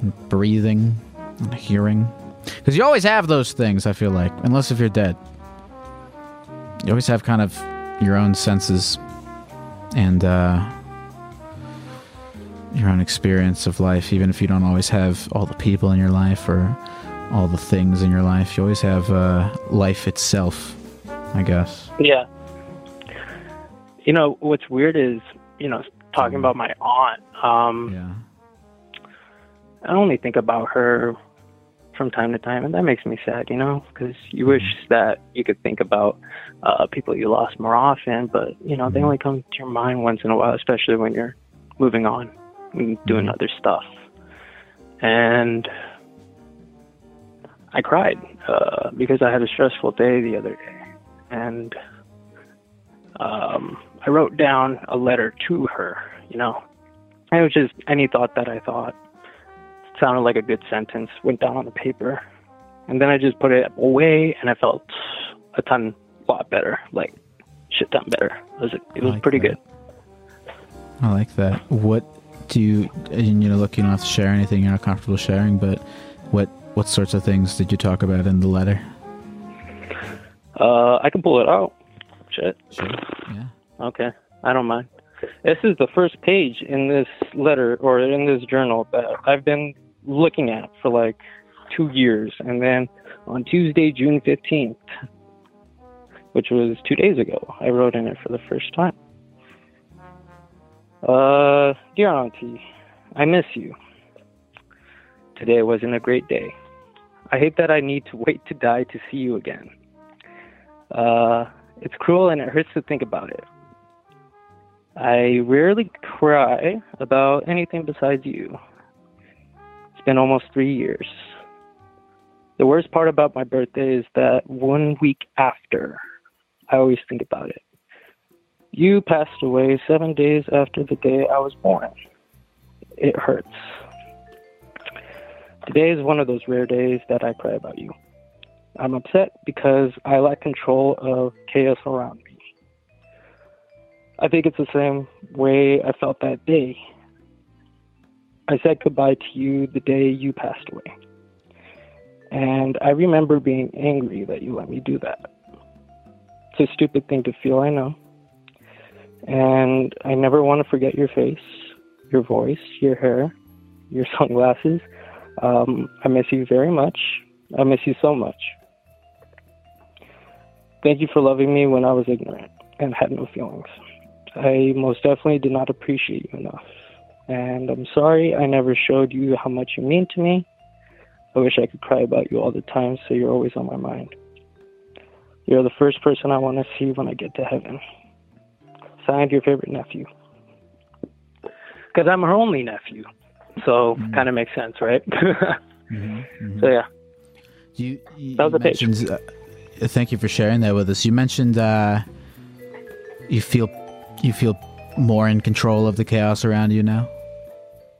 and breathing, and hearing. Because you always have those things, I feel like, unless if you're dead. You always have kind of your own senses and your own experience of life, even if you don't always have all the people in your life or all the things in your life. You always have life itself, I guess. Yeah. You know, what's weird is, you know, talking about my aunt, I only think about her from time to time, and that makes me sad, you know, because you wish that you could think about people you lost more often, but, you know, they only come to your mind once in a while, especially when you're moving on and doing other stuff. And I cried because I had a stressful day the other day, and I wrote down a letter to her, you know, and it was just any thought that I thought sounded like a good sentence went down on the paper, and then I just put it away, and I felt a ton, lot better, like shit ton better. It was pretty good. I like that. What do you, and, you know, look, you don't have to share anything you're not comfortable sharing, but what sorts of things did you talk about in the letter? I can pull it out. Shit. Sure. Yeah. Okay. I don't mind. This is the first page in this letter or in this journal that I've been looking at for like 2 years. And then on Tuesday, June 15th, which was 2 days ago, I wrote in it for the first time. Dear Auntie, I miss you. Today wasn't a great day. I hate that I need to wait to die to see you again. It's cruel and it hurts to think about it. I rarely cry about anything besides you. It's been almost 3 years. The worst part about my birthday is that 1 week after, I always think about it. You passed away 7 days after the day I was born. It hurts. Today is one of those rare days that I cry about you. I'm upset because I lack control of chaos around me. I think it's the same way I felt that day. I said goodbye to you the day you passed away. And I remember being angry that you let me do that. It's a stupid thing to feel, I know. And I never want to forget your face, your voice, your hair, your sunglasses. I miss you very much. I miss you so much. Thank you for loving me when I was ignorant and had no feelings. I most definitely did not appreciate you enough. And I'm sorry I never showed you how much you mean to me. I wish I could cry about you all the time, so you're always on my mind. You're the first person I want to see when I get to heaven. Signed, your favorite nephew. Because I'm her only nephew. So kind of makes sense, right? So, yeah. That was a page. Thank you for sharing that with us. You mentioned you feel more in control of the chaos around you now?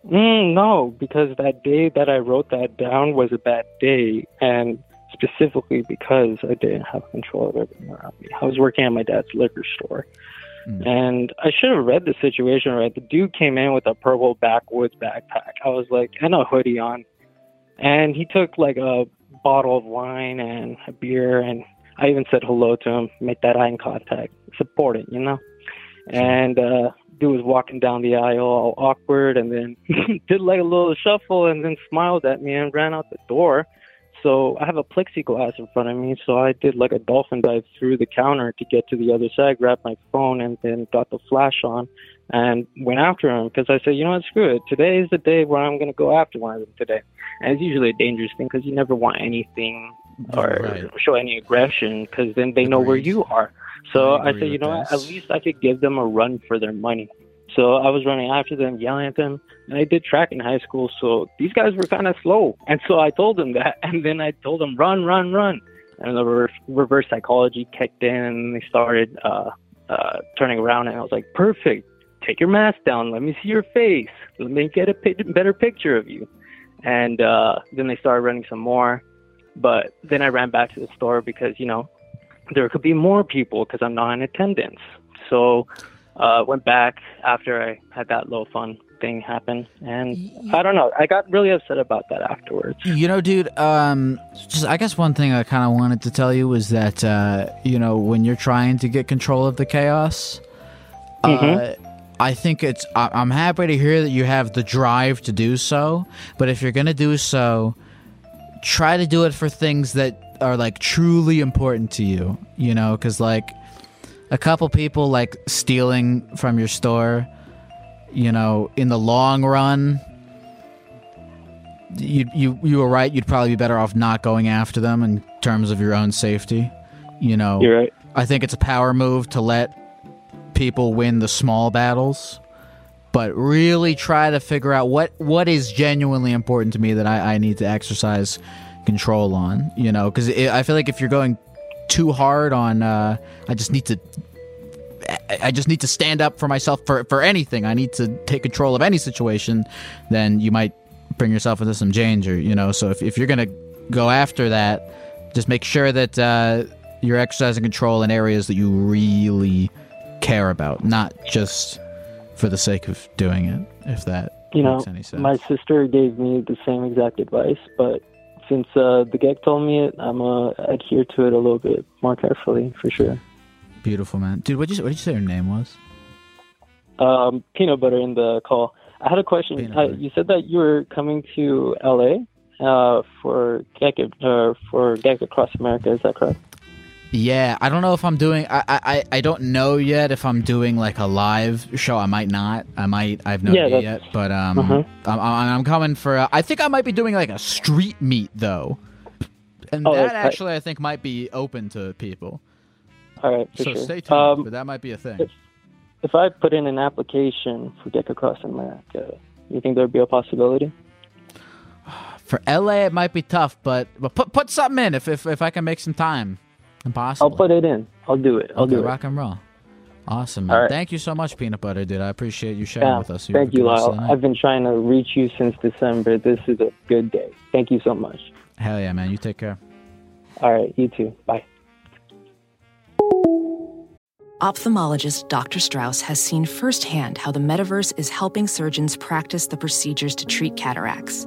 No, because that day that I wrote that down was a bad day, and specifically because I didn't have control of everything around me. I was working at my dad's liquor store, and I should have read the situation right. The dude came in with a purple backwoods backpack. I was like, and a hoodie on. And he took like a bottle of wine and a beer, and I even said hello to him, make that eye contact, support it, you know? And dude was walking down the aisle all awkward, and then did like a little shuffle and then smiled at me and ran out the door. So I have a plexiglass in front of me, so I did like a dolphin dive through the counter to get to the other side, grabbed my phone, and then got the flash on and went after him because I said, you know what, screw it. Today is the day where I'm going to go after one of them today. And it's usually a dangerous thing because you never want anything or show any aggression because then they know where you are. So I said, you know what, at least I could give them a run for their money. So I was running after them, yelling at them, and I did track in high school, so these guys were kind of slow. And so I told them that, and then I told them, run, run, run. And the reverse psychology kicked in, and they started turning around, and I was like, perfect, take your mask down, let me see your face, let me get a better picture of you. And then they started running some more, but then I ran back to the store because, you know, there could be more people because I'm not in attendance. So... went back after I had that low fun thing happen, and I don't know, I got really upset about that afterwards. You know, dude, just I guess one thing I kind of wanted to tell you was that you know, when you're trying to get control of the chaos, I think it's I'm happy to hear that you have the drive to do so, but if you're gonna do so, try to do it for things that are like truly important to you, you know, because like a couple people like stealing from your store, you know, in the long run, you were right. You'd probably be better off not going after them in terms of your own safety. You know, you're right. I think it's a power move to let people win the small battles, but really try to figure out what is genuinely important to me that I need to exercise control on, you know, because I feel like if you're going too hard on I just need to stand up for myself for anything, I need to take control of any situation, then you might bring yourself into some danger, you know. So if you're gonna go after that, just make sure that you're exercising control in areas that you really care about, not just for the sake of doing it, if that makes any sense. My sister gave me the same exact advice, but since the gig told me it, I'm going to adhere to it a little bit more carefully, for sure. Beautiful, man. Dude, what did you say her name was? Peanut Butter in the call. I had a question. You said that you were coming to L.A. for Gig Across America. Is that correct? Yeah. I don't know if I'm doing... I don't know yet if I'm doing like a live show. I might not. I have no idea yet. But I'm coming for... I think I might be doing like a street meet though. And that actually I think might be open to people. All right. So stay tuned. But that might be a thing. If I put in an application for Gig Across America, you think there would be a possibility? For LA, it might be tough, but put something in if I can make some time. Impossible. I'll put it in. I'll do it. I'll do it. Rock and roll. Awesome, man. Right. Thank you so much, Peanut Butter, dude. I appreciate you sharing with us. Thank you, Lyle. I've been trying to reach you since December. This is a good day. Thank you so much. Hell yeah, man. You take care. All right. You too. Bye. Ophthalmologist Dr. Strauss has seen firsthand how the metaverse is helping surgeons practice the procedures to treat cataracts.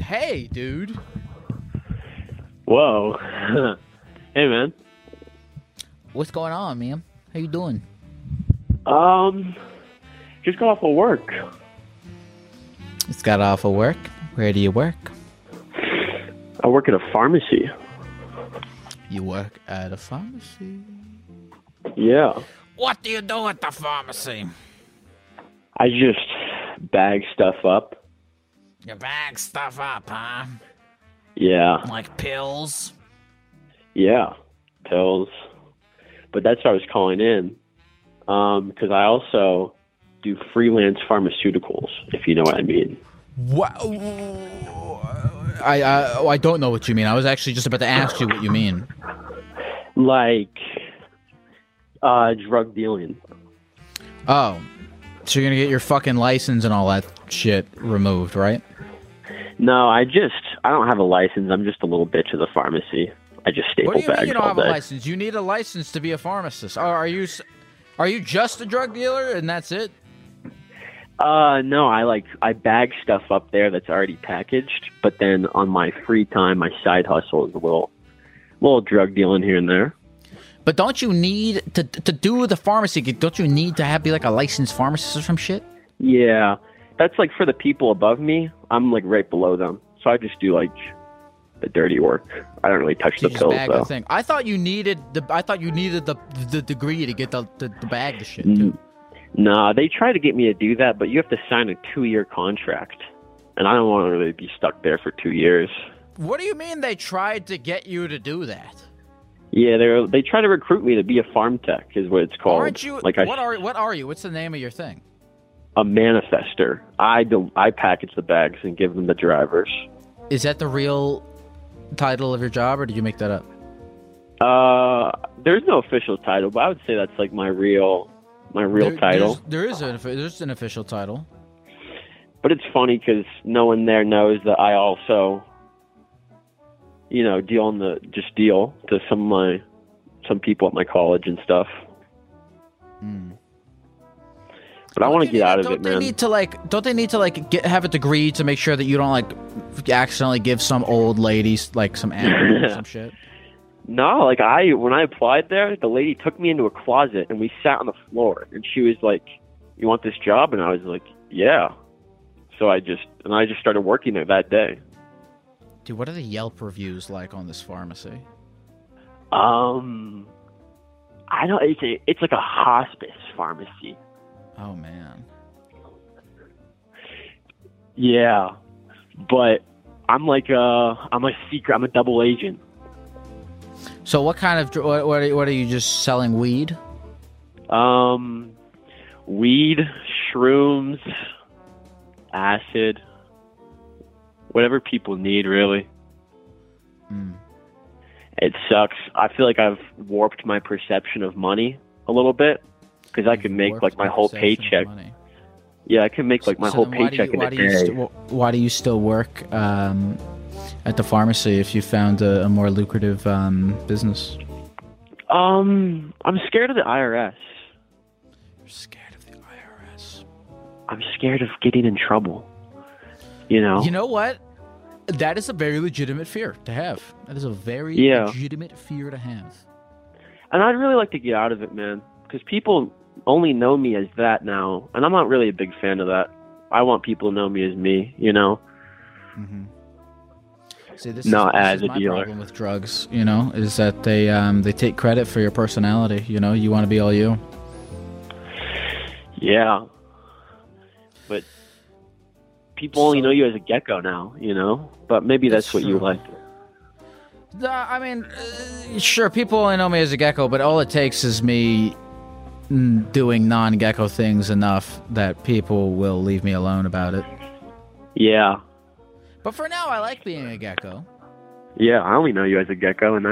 Hey, dude. Whoa. Hey, man. What's going on, man? How you doing? Just got off of work. Just got off of work? Where do you work? I work at a pharmacy. You work at a pharmacy? Yeah. What do you do at the pharmacy? I just bag stuff up. You bag stuff up, huh? Yeah. Like pills? Yeah, pills. But that's what I was calling in. Because I also do freelance pharmaceuticals, if you know what I mean. What? I don't know what you mean. I was actually just about to ask you what you mean. Like, drug dealing. Oh. So you're going to get your fucking license and all that shit removed, right? No, I don't have a license. I'm just a little bitch of the pharmacy. I just staple bags all day. What do you mean you don't have a license? You need a license to be a pharmacist. Are you just a drug dealer and that's it? No, I bag stuff up there that's already packaged, but then on my free time, my side hustle is a little drug dealing here and there. But don't you need to do the pharmacy? Don't you need to be like a licensed pharmacist or some shit? Yeah. That's like for the people above me. I'm like right below them. So I just do like the dirty work. I don't really touch the pills though. I thought you needed the degree to get the bag the shit too. Nah, they try to get me to do that, but you have to sign a 2-year contract. And I don't want to really be stuck there for 2 years. What do you mean they tried to get you to do that? Yeah, they try to recruit me to be a farm tech is what it's called. Aren't you? What are you? What's the name of your thing? A manifester. I package the bags and give them the drivers. Is that the real title of your job, or did you make that up? There's no official title, but I would say that's like my real title. There's an official title. But it's funny because no one there knows that I also, you know, deal to some people at my college and stuff. Mm. But I want to get out of it, man. Don't they need to have a degree to make sure that you don't like accidentally give some old ladies like some animal or some shit? No, like when I applied there, the lady took me into a closet and we sat on the floor and she was like, "You want this job?" And I was like, "Yeah." So I just started working there that day. Dude, what are the Yelp reviews like on this pharmacy? I don't. It's like a hospice pharmacy. Oh man. Yeah, but I'm a double agent. So what kind of what are you just selling? Weed? Weed, shrooms, acid. Whatever people need, really. Mm. It sucks. I feel like I've warped my perception of money a little bit because I can make like my whole paycheck. Yeah, I can make like my whole paycheck in a day. Why do you still work at the pharmacy if you found a more lucrative business? I'm scared of the IRS. You're scared of the IRS? I'm scared of getting in trouble. You know what? That is a very legitimate fear to have. That is a very legitimate fear to have. And I'd really like to get out of it, man. Because people only know me as that now. And I'm not really a big fan of that. I want people to know me as me, you know? Mm-hmm. See, this not is, as this a is my dealer. Problem with drugs, you know, is that they take credit for your personality. You know, you want to be all you. Yeah, but people only know you as a gecko now, you know. But maybe that's what you like. I mean, sure, people only know me as a gecko, but all it takes is me doing non-gecko things enough that people will leave me alone about it. Yeah. But for now, I like being a gecko. Yeah, I only know you as a gecko, and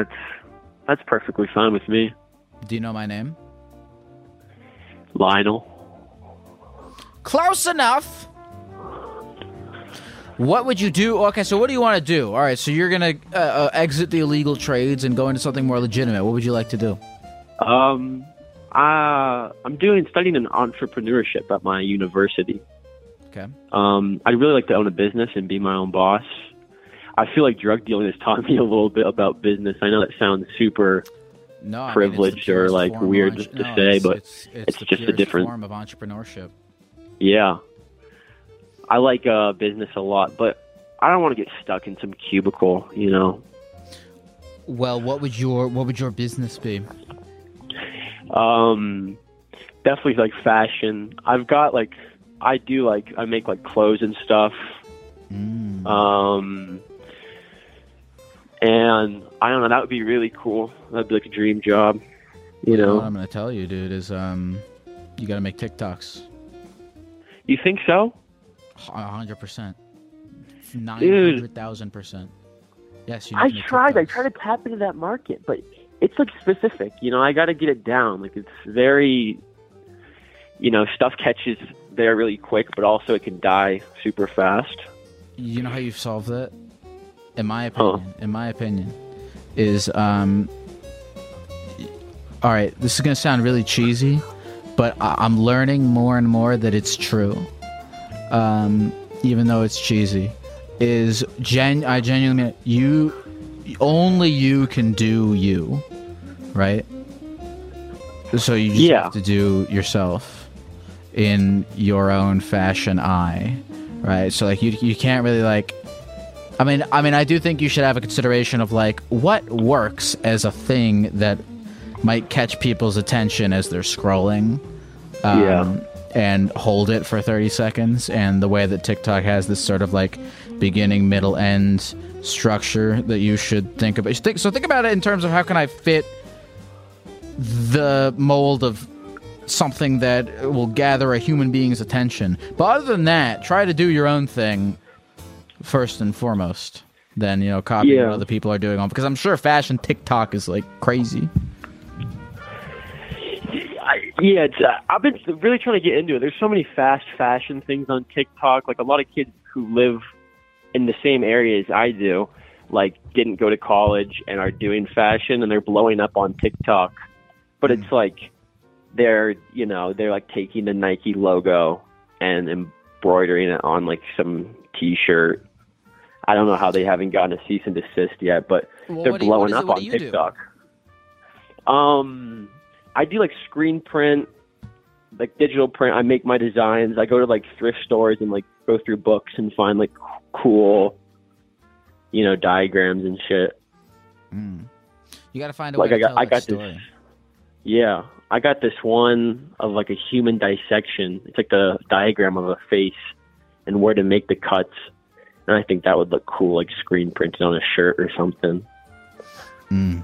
that's perfectly fine with me. Do you know my name? Lionel. Close enough. What would you do? Okay, so what do you want to do? All right, so you're going to exit the illegal trades and go into something more legitimate. What would you like to do? I'm studying an entrepreneurship at my university. Okay. I'd really like to own a business and be my own boss. I feel like drug dealing has taught me a little bit about business. I know that sounds super privileged or like weird to say, but it's just a different form of entrepreneurship. Yeah. I like business a lot, but I don't want to get stuck in some cubicle, you know. Well, what would your business be? Definitely like fashion. I've got like I make like clothes and stuff. Mm. And I don't know, that would be really cool. That'd be like a dream job, you know. What I'm gonna tell you, dude, is you gotta make TikToks. You think so? 100%. 900,000%. Yes, you know. I try to tap into that market, but it's like specific, you know. I gotta get it down. Like it's very, you know, stuff catches there really quick, but also it can die super fast. You know how you've solved that? In my opinion, is all right. This is gonna sound really cheesy, but I'm learning more and more that it's true. Even though it's cheesy, is I genuinely only you can do you, right? So you just have to do yourself in your own fashion, right? So like you can't really like. I mean, I do think you should have a consideration of like what works as a thing that might catch people's attention as they're scrolling. And hold it for 30 seconds. And the way that TikTok has this sort of like beginning, middle, end structure that you should think about. So think about it in terms of how can I fit the mold of something that will gather a human being's attention. But other than that, try to do your own thing first and foremost. Then, you know, copy what other people are doing on. Because I'm sure fashion TikTok is like crazy. Yeah, I've been really trying to get into it. There's so many fast fashion things on TikTok. Like a lot of kids who live in the same area as I do, like didn't go to college and are doing fashion, and they're blowing up on TikTok. But it's like they're like taking the Nike logo and embroidering it on like some T-shirt. I don't know how they haven't gotten a cease and desist yet, but they're blowing up on TikTok. I do like screen print, like digital print. I make my designs. I go to like thrift stores and like go through books and find like cool, you know, diagrams and shit. Mm. You got to find a way to tell that story. I got this one of like a human dissection. It's like the diagram of a face and where to make the cuts. And I think that would look cool, like screen printed on a shirt or something. Mm.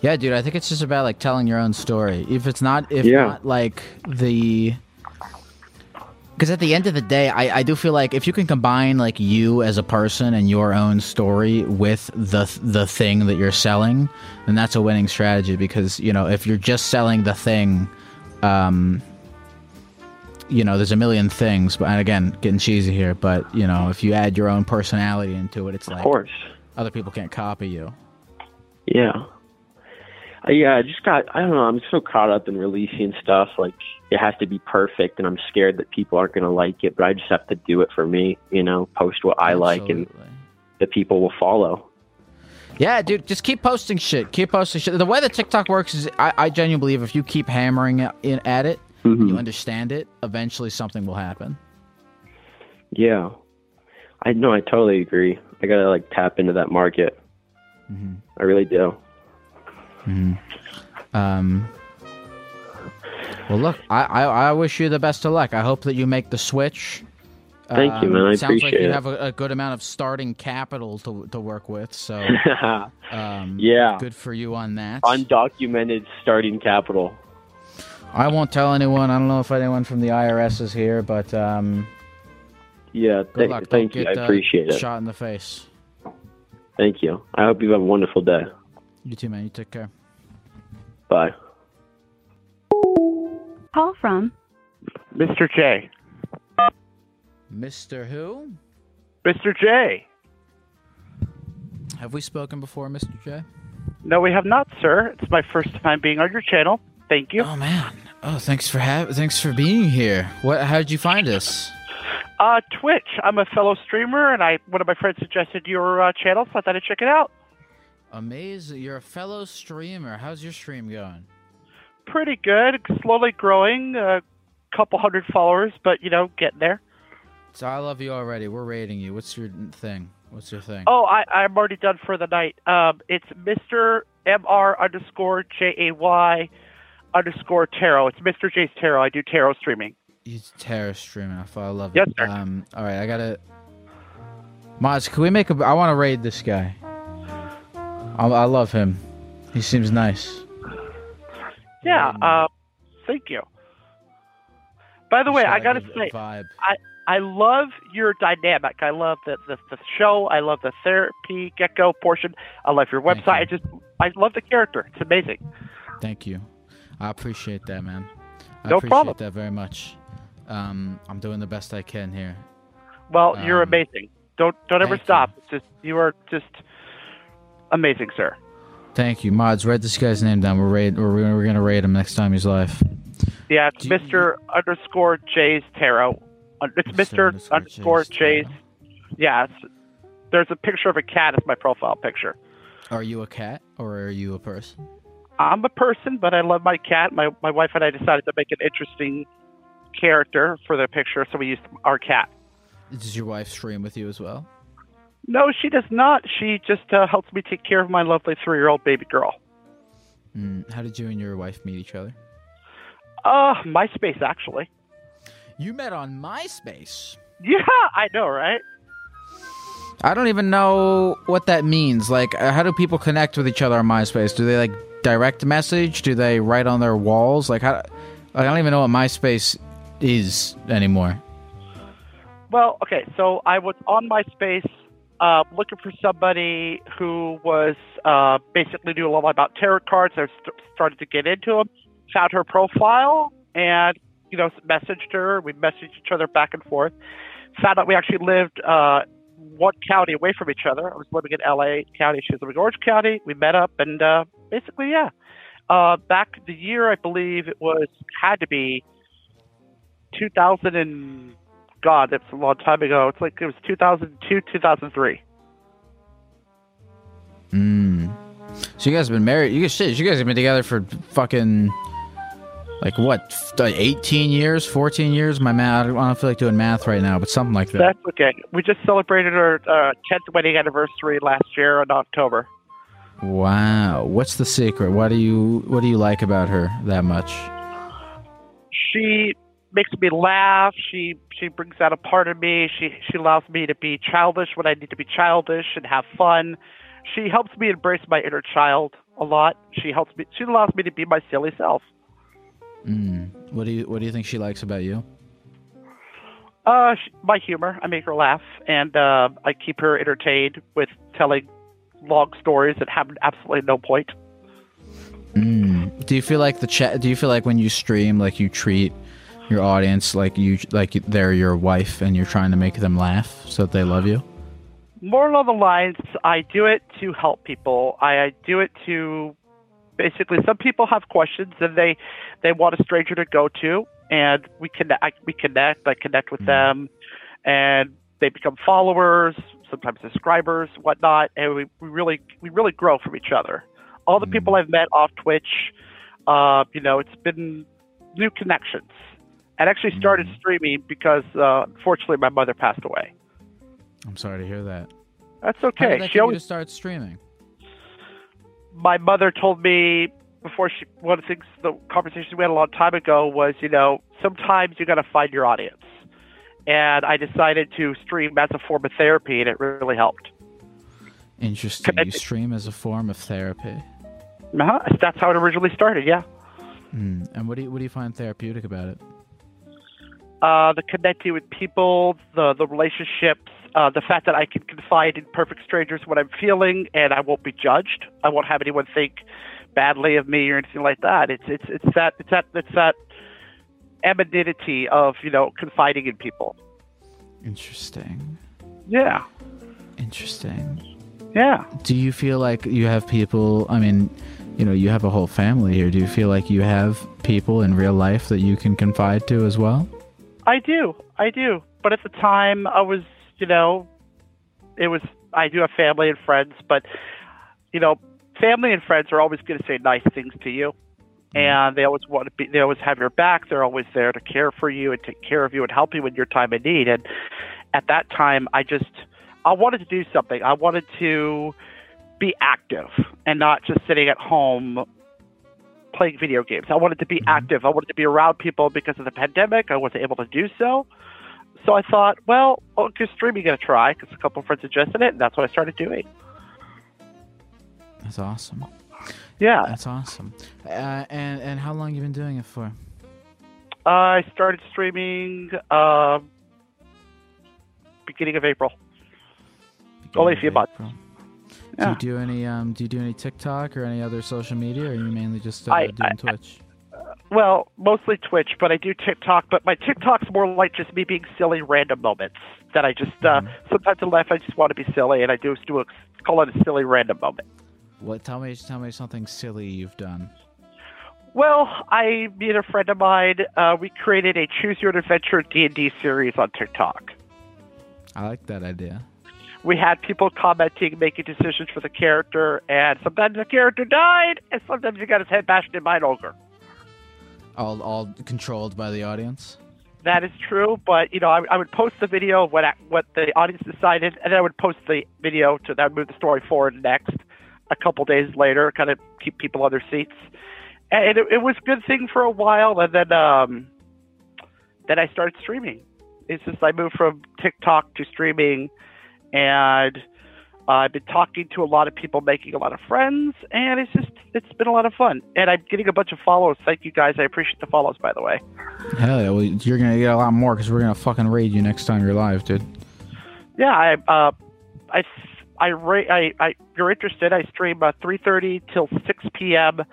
Yeah, dude, I think it's just about like telling your own story. If not like the, because at the end of the day, I do feel like if you can combine like you as a person and your own story with the thing that you're selling, then that's a winning strategy. Because, you know, if you're just selling the thing, you know, there's a million things. But, and again, getting cheesy here, but you know, if you add your own personality into it, it's like, of course, other people can't copy you. Yeah. Yeah, I don't know, I'm so caught up in releasing stuff, like, it has to be perfect, and I'm scared that people aren't going to like it, but I just have to do it for me, you know, post what I like, and the people will follow. Yeah, dude, just keep posting shit, The way that TikTok works is, I genuinely believe if you keep hammering at it, you understand it, eventually something will happen. Yeah. I know. I totally agree. I got to like tap into that market. Mm-hmm. I really do. Mm-hmm. Well, look, I wish you the best of luck. I hope that you make the switch. Thank you, man. I appreciate it. Sounds like you have a good amount of starting capital to work with. So, yeah, good for you on that. Undocumented starting capital. I won't tell anyone. I don't know if anyone from the IRS is here, but yeah, thank you. I appreciate it. Shot in the face. Thank you. I hope you have a wonderful day. You too, man. You take care. Bye. Call from Mr. J. Mr. who? Mr. J. Have we spoken before, Mr. J? No, we have not, sir. It's my first time being on your channel. Thank you. Oh man. Oh, thanks for being here. What? How did you find us? Twitch. I'm a fellow streamer, and one of my friends suggested your channel, so I thought I'd check it out. Amazing. You're a fellow streamer. How's your stream going? Pretty good. Slowly growing. A couple hundred followers, but you know, getting there. So I love you already. We're rating you. What's your thing? What's your thing? Oh, I'm already done for the night. It's Mr. MR_JAY_Tarot. It's Mr. J's Tarot. I do tarot streaming. You tarot streaming. I love it. Yes, sir. All right, I gotta. Maz, can we make a? I want to raid this guy. I love him. He seems nice. Yeah. Thank you. By the way, I gotta say, I love your dynamic. I love the show. I love the therapy gecko portion. I love your website. I love the character. It's amazing. Thank you. I appreciate that, man. I appreciate that very much. I'm doing the best I can here. Well, you're amazing. Don't ever stop. It's just you are amazing, sir. Thank you, Mods. Write this guy's name down. We're gonna raid him next time he's live. Yeah, it's Mr. J's Tarot. It's Mr. J's. Yeah, there's a picture of a cat as my profile picture. Are you a cat or are you a person? I'm a person, but I love my cat. My wife and I decided to make an interesting character for the picture, so we used our cat. Does your wife stream with you as well? No, she does not. She just helps me take care of my lovely 3-year-old baby girl. How did you and your wife meet each other? MySpace, actually. You met on MySpace? Yeah, I know, right? I don't even know what that means. Like, how do people connect with each other on MySpace? Do they, like, direct message? Do they write on their walls? Like, how? I don't even know what MySpace is anymore. Well, okay, so I was on MySpace looking for somebody who was basically knew a lot about tarot cards. I started to get into them, found her profile, and, you know, messaged her. We messaged each other back and forth. Found out we actually lived one county away from each other. I was living in LA County. She was living in Orange County. We met up and basically, yeah. Back the year, I believe it was, had to be 2000 and God, that's a long time ago. It's like it was 2002, 2003. So you guys have been married. You guys have been together for fucking like what, 18 years, 14 years? My math, I don't feel like doing math right now, but something like that. That's okay. We just celebrated our 10th wedding anniversary last year in October. Wow. What's the secret? What do you like about her that much? She makes me laugh. She brings out a part of me. She allows me to be childish when I need to be childish and have fun. She helps me embrace my inner child a lot. She allows me to be my silly self. What do you think she likes about you? My humor. I make her laugh, and I keep her entertained with telling long stories that have absolutely no point. Do you feel like the chat? Do you feel like when you stream, like you treat your audience like they're your wife, and you're trying to make them laugh so that they love you? More along the lines, I do it to help people. I do it to basically. Some people have questions, and they want a stranger to go to, and we connect. I connect with them, and they become followers. Sometimes subscribers, whatnot, and we really grow from each other. All the people I've met off Twitch, you know, it's been new connections. I actually started streaming because, unfortunately, my mother passed away. I'm sorry to hear that. That's okay. How did that get you to start streaming? My mother told me before she, one of the things, the conversation we had a long time ago was, you know, sometimes you got to find your audience. And I decided to stream as a form of therapy, and it really helped. Interesting. You stream as a form of therapy. Uh-huh. That's how it originally started, yeah. Mm. And what do you find therapeutic about it? The connecting with people, the relationships, the fact that I can confide in perfect strangers what I'm feeling, and I won't be judged. I won't have anyone think badly of me or anything like that. It's that anonymity of, you know, confiding in people. Interesting. Yeah. Interesting. Yeah. Do you feel like you have people, I mean, you know, you have a whole family here. Do you feel like you have people in real life that you can confide to as well? I do. But at the time I was, you know, I do have family and friends, but, you know, family and friends are always going to say nice things to you. And they always want to be, they always have your back. They're always there to care for you and take care of you and help you in your time of need. And at that time, I wanted to do something. I wanted to be active and not just sitting at home playing video games. I wanted to be active. I wanted to be around people. Because of the pandemic, I wasn't able to do so. So I thought, well, I'll just streaming a try because a couple of friends suggested it. And that's what I started doing. That's awesome. Yeah. That's awesome. And how long have you been doing it for? I started streaming beginning of April. Only a few months. Yeah. Do you do any TikTok or any other social media, or are you mainly just doing Twitch? Well, mostly Twitch, but I do TikTok. But my TikTok's more like just me being silly, random moments that I just sometimes in life I just want to be silly, and I do call it a silly random moment. What? Tell me something silly you've done. Well, me and a friend of mine, we created a Choose Your Own Adventure D&D series on TikTok. I like that idea. We had people commenting, making decisions for the character, and sometimes the character died, and sometimes he got his head bashed in by an ogre. All controlled by the audience? That is true, but, you know, I would post the video of what the audience decided, and then I would post the video to then move the story forward next. A couple days later, kind of keep people on their seats. And it was a good thing for a while, and then I started streaming. It's just I moved from TikTok to streaming, and I've been talking to a lot of people, making a lot of friends, and it's been a lot of fun. And I'm getting a bunch of followers. Thank you, guys. I appreciate the follows, by the way. Hell yeah. Well, you're going to get a lot more because we're going to fucking raid you next time you're live, dude. Yeah, you're interested, I stream 3:30 till 6 p.m.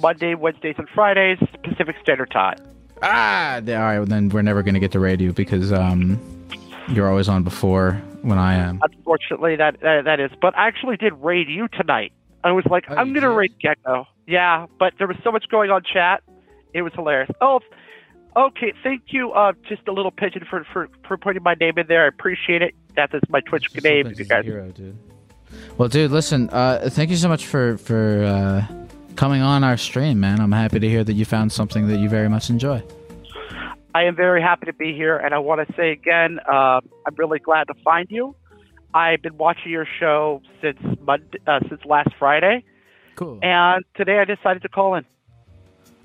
Monday, Wednesdays, and Fridays, Pacific Standard Time. All right, then we're never going to get to radio because you're always on before when I am. Unfortunately, that is. But I actually did raid you tonight. I was like, I'm going to raid Gecko. Yeah, but there was so much going on chat. It was hilarious. Oh, okay. Thank you. Just a little pigeon for putting my name in there. I appreciate it. That is my Twitch name. You guys. Hero, dude. Well, dude, listen, thank you so much for coming on our stream, man. I'm happy to hear that you found something that you very much enjoy. I am very happy to be here, and I want to say again, I'm really glad to find you. I've been watching your show since last Friday. Cool. And today I decided to call in.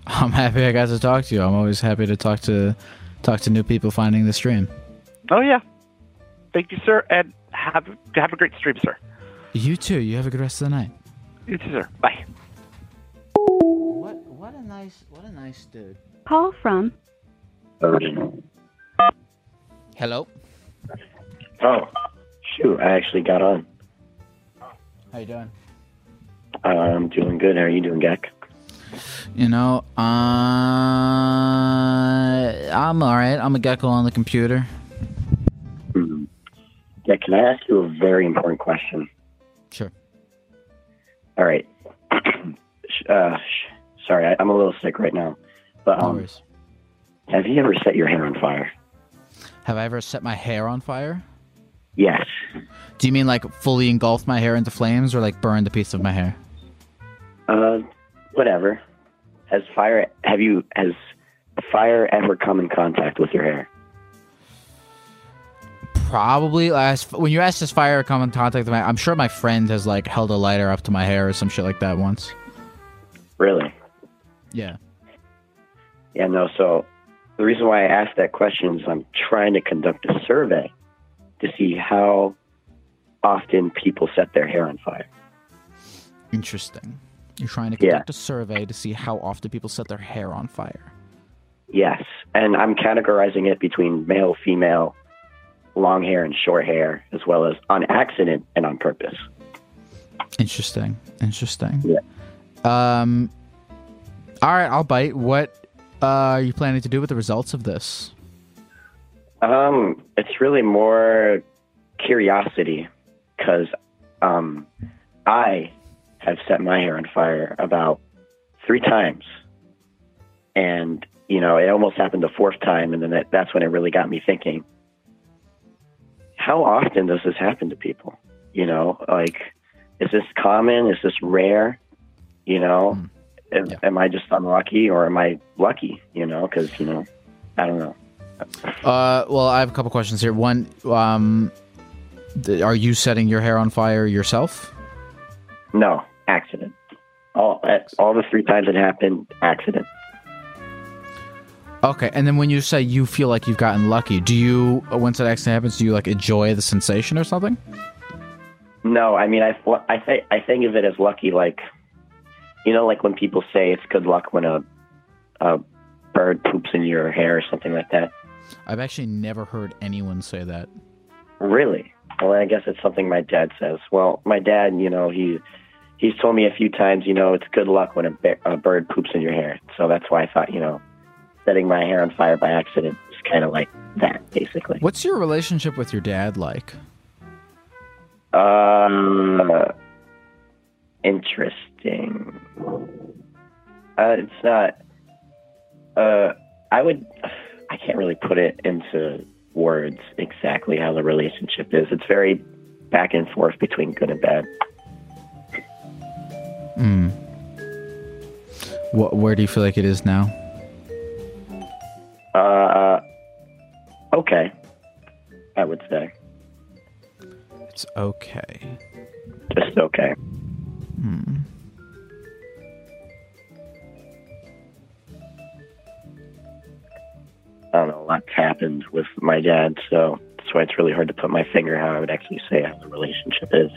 I'm happy I got to talk to you. I'm always happy to talk to new people finding the stream. Oh yeah. Thank you, sir, and have a great stream, sir. You too. You have a good rest of the night. You too, sir. Bye. What a nice dude. Call from. Hello. Oh, shoot! I actually got on. How you doing? I'm doing good. How are you doing, Gek? You know, I'm all right. I'm a Gecko on the computer. Mm-hmm. Yeah, can I ask you a very important question? Sure. All right. Sorry, I'm a little sick right now, but no worries. Have you ever set your hair on fire? Have I ever set my hair on fire? Yes. Do you mean like fully engulf my hair into flames, or like burn the piece of my hair? Whatever. Has fire ever come in contact with your hair? probably when you asked this fire come in contact with my, I'm sure my friend has like held a lighter up to my hair or some shit like that once. Really? Yeah. Yeah, no, so the reason why I asked that question is I'm trying to conduct a survey to see how often people set their hair on fire. Interesting. You're trying to conduct a survey to see how often people set their hair on fire. Yes, and I'm categorizing it between male, female, long hair and short hair, as well as on accident and on purpose. Interesting. Interesting. Yeah. All right, I'll bite. What are you planning to do with the results of this? It's really more curiosity, because I have set my hair on fire about 3 times, and you know it almost happened the 4th time, and then that's when it really got me thinking. How often does this happen to people? You know, like, is this common? Is this rare? You know, am I just unlucky or am I lucky? You know, because you know, I don't know. Well, I have a couple questions here. One, are you setting your hair on fire yourself? No, accident. All the 3 times it happened, accident. Okay, and then when you say you feel like you've gotten lucky, do you, once that accident happens, do you like enjoy the sensation or something? No, I mean, I think of it as lucky, like, you know, like when people say it's good luck when a bird poops in your hair or something like that. I've actually never heard anyone say that. Really? Well, I guess it's something my dad says. Well, my dad, you know, he's told me a few times, you know, it's good luck when a bird poops in your hair. So that's why I thought, you know, setting my hair on fire by accident is kind of like that, basically. What's your relationship with your dad like? Interesting. It's not... I can't really put it into words exactly how the relationship is. It's very back and forth between good and bad. Hmm. Where do you feel like it is now? Okay. I would say. It's okay. Just okay. Hmm. I don't know, a lot's happened with my dad, so that's why it's really hard to put my finger how I would actually say how the relationship is.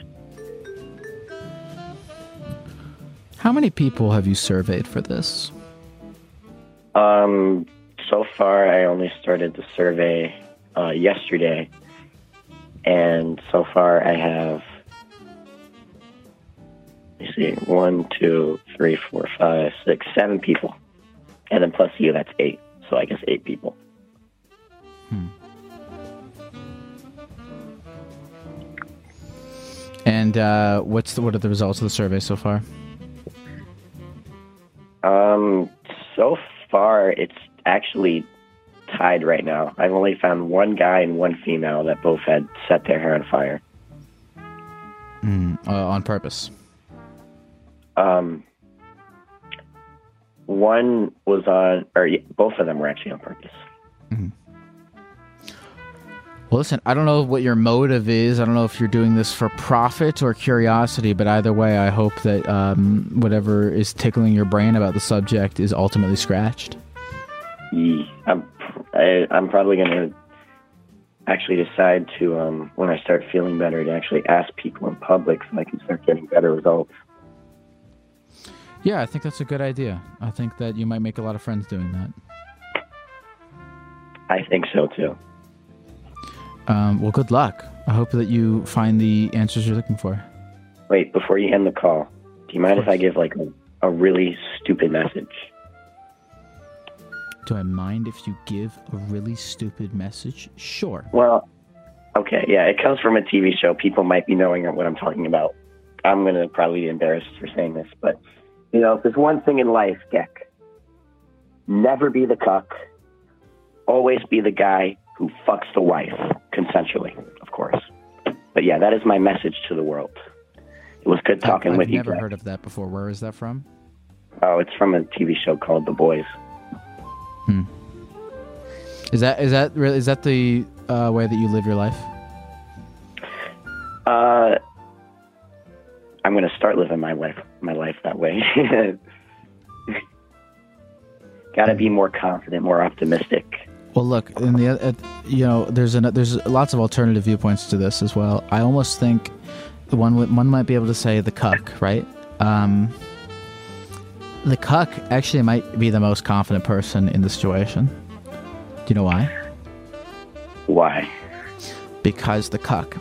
How many people have you surveyed for this? So far, I only started the survey yesterday, and so far I have, let me see, 1, 2, 3, 4, 5, 6, 7 people, and then plus you, that's 8, so I guess 8 people. Hmm. And what are the results of the survey so far? So far, it's actually tied right now. I've only found 1 guy and 1 female that both had set their hair on fire. On purpose. One was on, or both of them were actually on purpose. Mm-hmm. Well, listen, I don't know what your motive is. I don't know if you're doing this for profit or curiosity, but either way, I hope that whatever is tickling your brain about the subject is ultimately scratched. I'm probably going to actually decide to, when I start feeling better, to actually ask people in public so I can start getting better results. Yeah, I think that's a good idea. I think that you might make a lot of friends doing that. I think so, too. Well, good luck. I hope that you find the answers you're looking for. Wait, before you end the call, do you mind if I give, like, a really stupid message? Do I mind if you give a really stupid message? Sure. Well, okay, yeah, it comes from a TV show. People might be knowing what I'm talking about. I'm going to probably be embarrassed for saying this, but, you know, if there's one thing in life, Gek, never be the cuck, always be the guy who fucks the wife, consensually, of course. But yeah, that is my message to the world. It was good talking with you. I've never heard of that before. Where is that from? Oh, it's from a TV show called The Boys. Hmm. Is that the way that you live your life? I'm going to start living my life that way. Got to be more confident, more optimistic. Well, look, and there's lots of alternative viewpoints to this as well. I almost think one might be able to say the cuck, right? The cuck actually might be the most confident person in the situation. Do you know why? Why? Because the cuck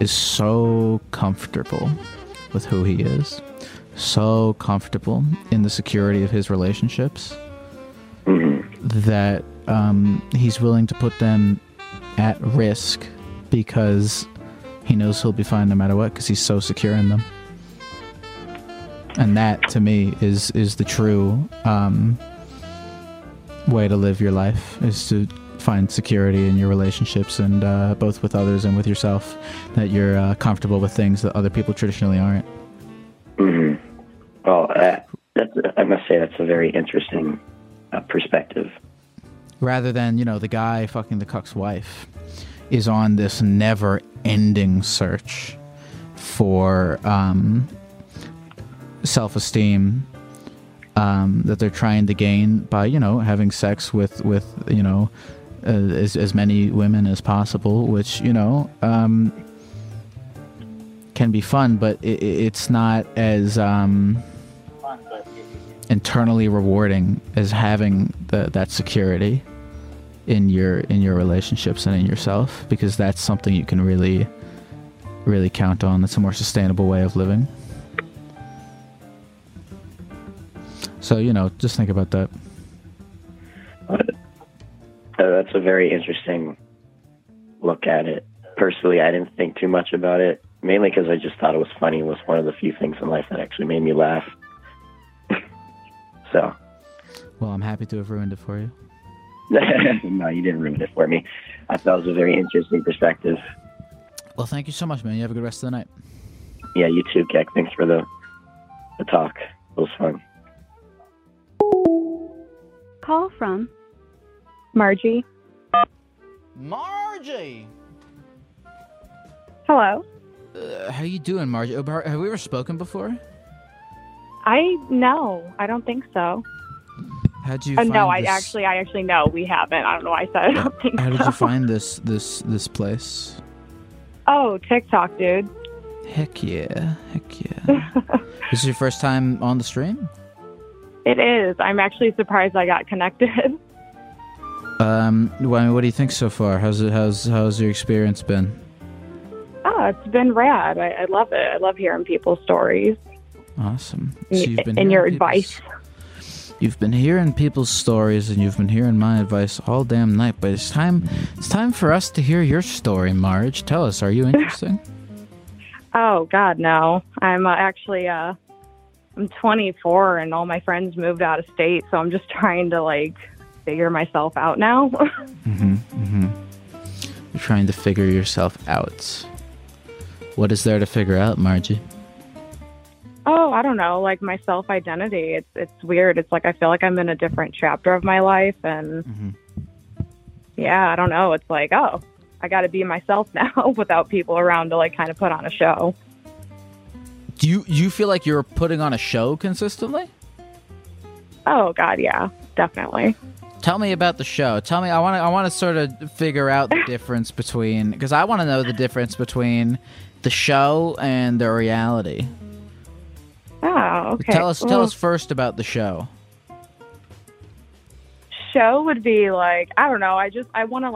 is so comfortable with who he is, so comfortable in the security of his relationships, that he's willing to put them at risk because he knows he'll be fine no matter what, because he's so secure in them. And that, to me, is the true way to live your life, is to find security in your relationships, and both with others and with yourself, that you're comfortable with things that other people traditionally aren't. Well, I must say that's a very interesting perspective. Rather than, the guy fucking the cuck's wife is on this never-ending search for self-esteem that they're trying to gain by, having sex with as many women as possible, which, can be fun, but it's not as internally rewarding as having that security in your relationships and in yourself, because that's something you can really, really count on. That's a more sustainable way of living. So, just think about that. That's a very interesting look at it. Personally, I didn't think too much about it, mainly because I just thought it was funny. It was one of the few things in life that actually made me laugh. So. Well, I'm happy to have ruined it for you. No, you didn't ruin it for me. I thought it was a very interesting perspective. Well, thank you so much, man. You have a good rest of the night. Yeah, you too, Keck. Thanks for the talk. It was fun. Call from Margie. Margie! Hello? How you doing, Margie? Have we ever spoken before? No, I don't think so. How'd you find this? I actually know we haven't. I don't know why I said I don't think so. How did you find this place? Oh, TikTok, dude. Heck yeah. This is your first time on the stream? It is. I'm actually surprised I got connected. What do you think so far? How's your experience been? Oh, it's been rad. I love it. I love hearing people's stories. Awesome. So you've been hearing people's stories, and you've been hearing my advice all damn night. But it's time for us to hear your story, Marge. Tell us. Are you interesting? Oh God, no. I'm actually I'm 24, and all my friends moved out of state, so I'm just trying to figure myself out now. You're trying to figure yourself out. What is there to figure out, Margie? Oh, I don't know, my self-identity. It's weird. It's I feel like I'm in a different chapter of my life, and yeah, I don't know. It's oh, I got to be myself now without people around to kind of put on a show. Do you feel like you're putting on a show consistently? Oh God, yeah, definitely. Tell me about the show. Tell me. I want to sort of figure out the difference between, because I want to know the difference between the show and the reality. Oh, okay. Tell us first about the show. Show would be I don't know. I want to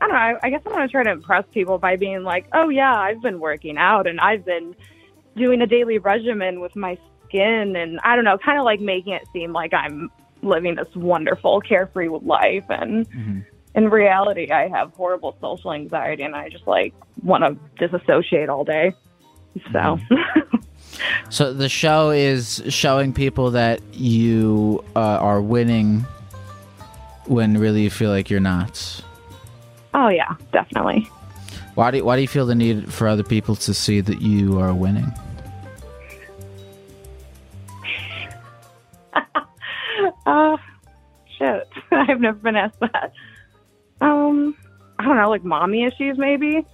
I don't know, I guess I want to try to impress people by being oh yeah, I've been working out and I've been doing a daily regimen with my skin, and I don't know, kind of making it seem like I'm living this wonderful carefree life, and in reality I have horrible social anxiety and I just want to disassociate all day. So So the show is showing people that you are winning when really you feel like you're not. Oh yeah, definitely. Why do you feel the need for other people to see that you are winning? Shit, I've never been asked that. I don't know, mommy issues maybe.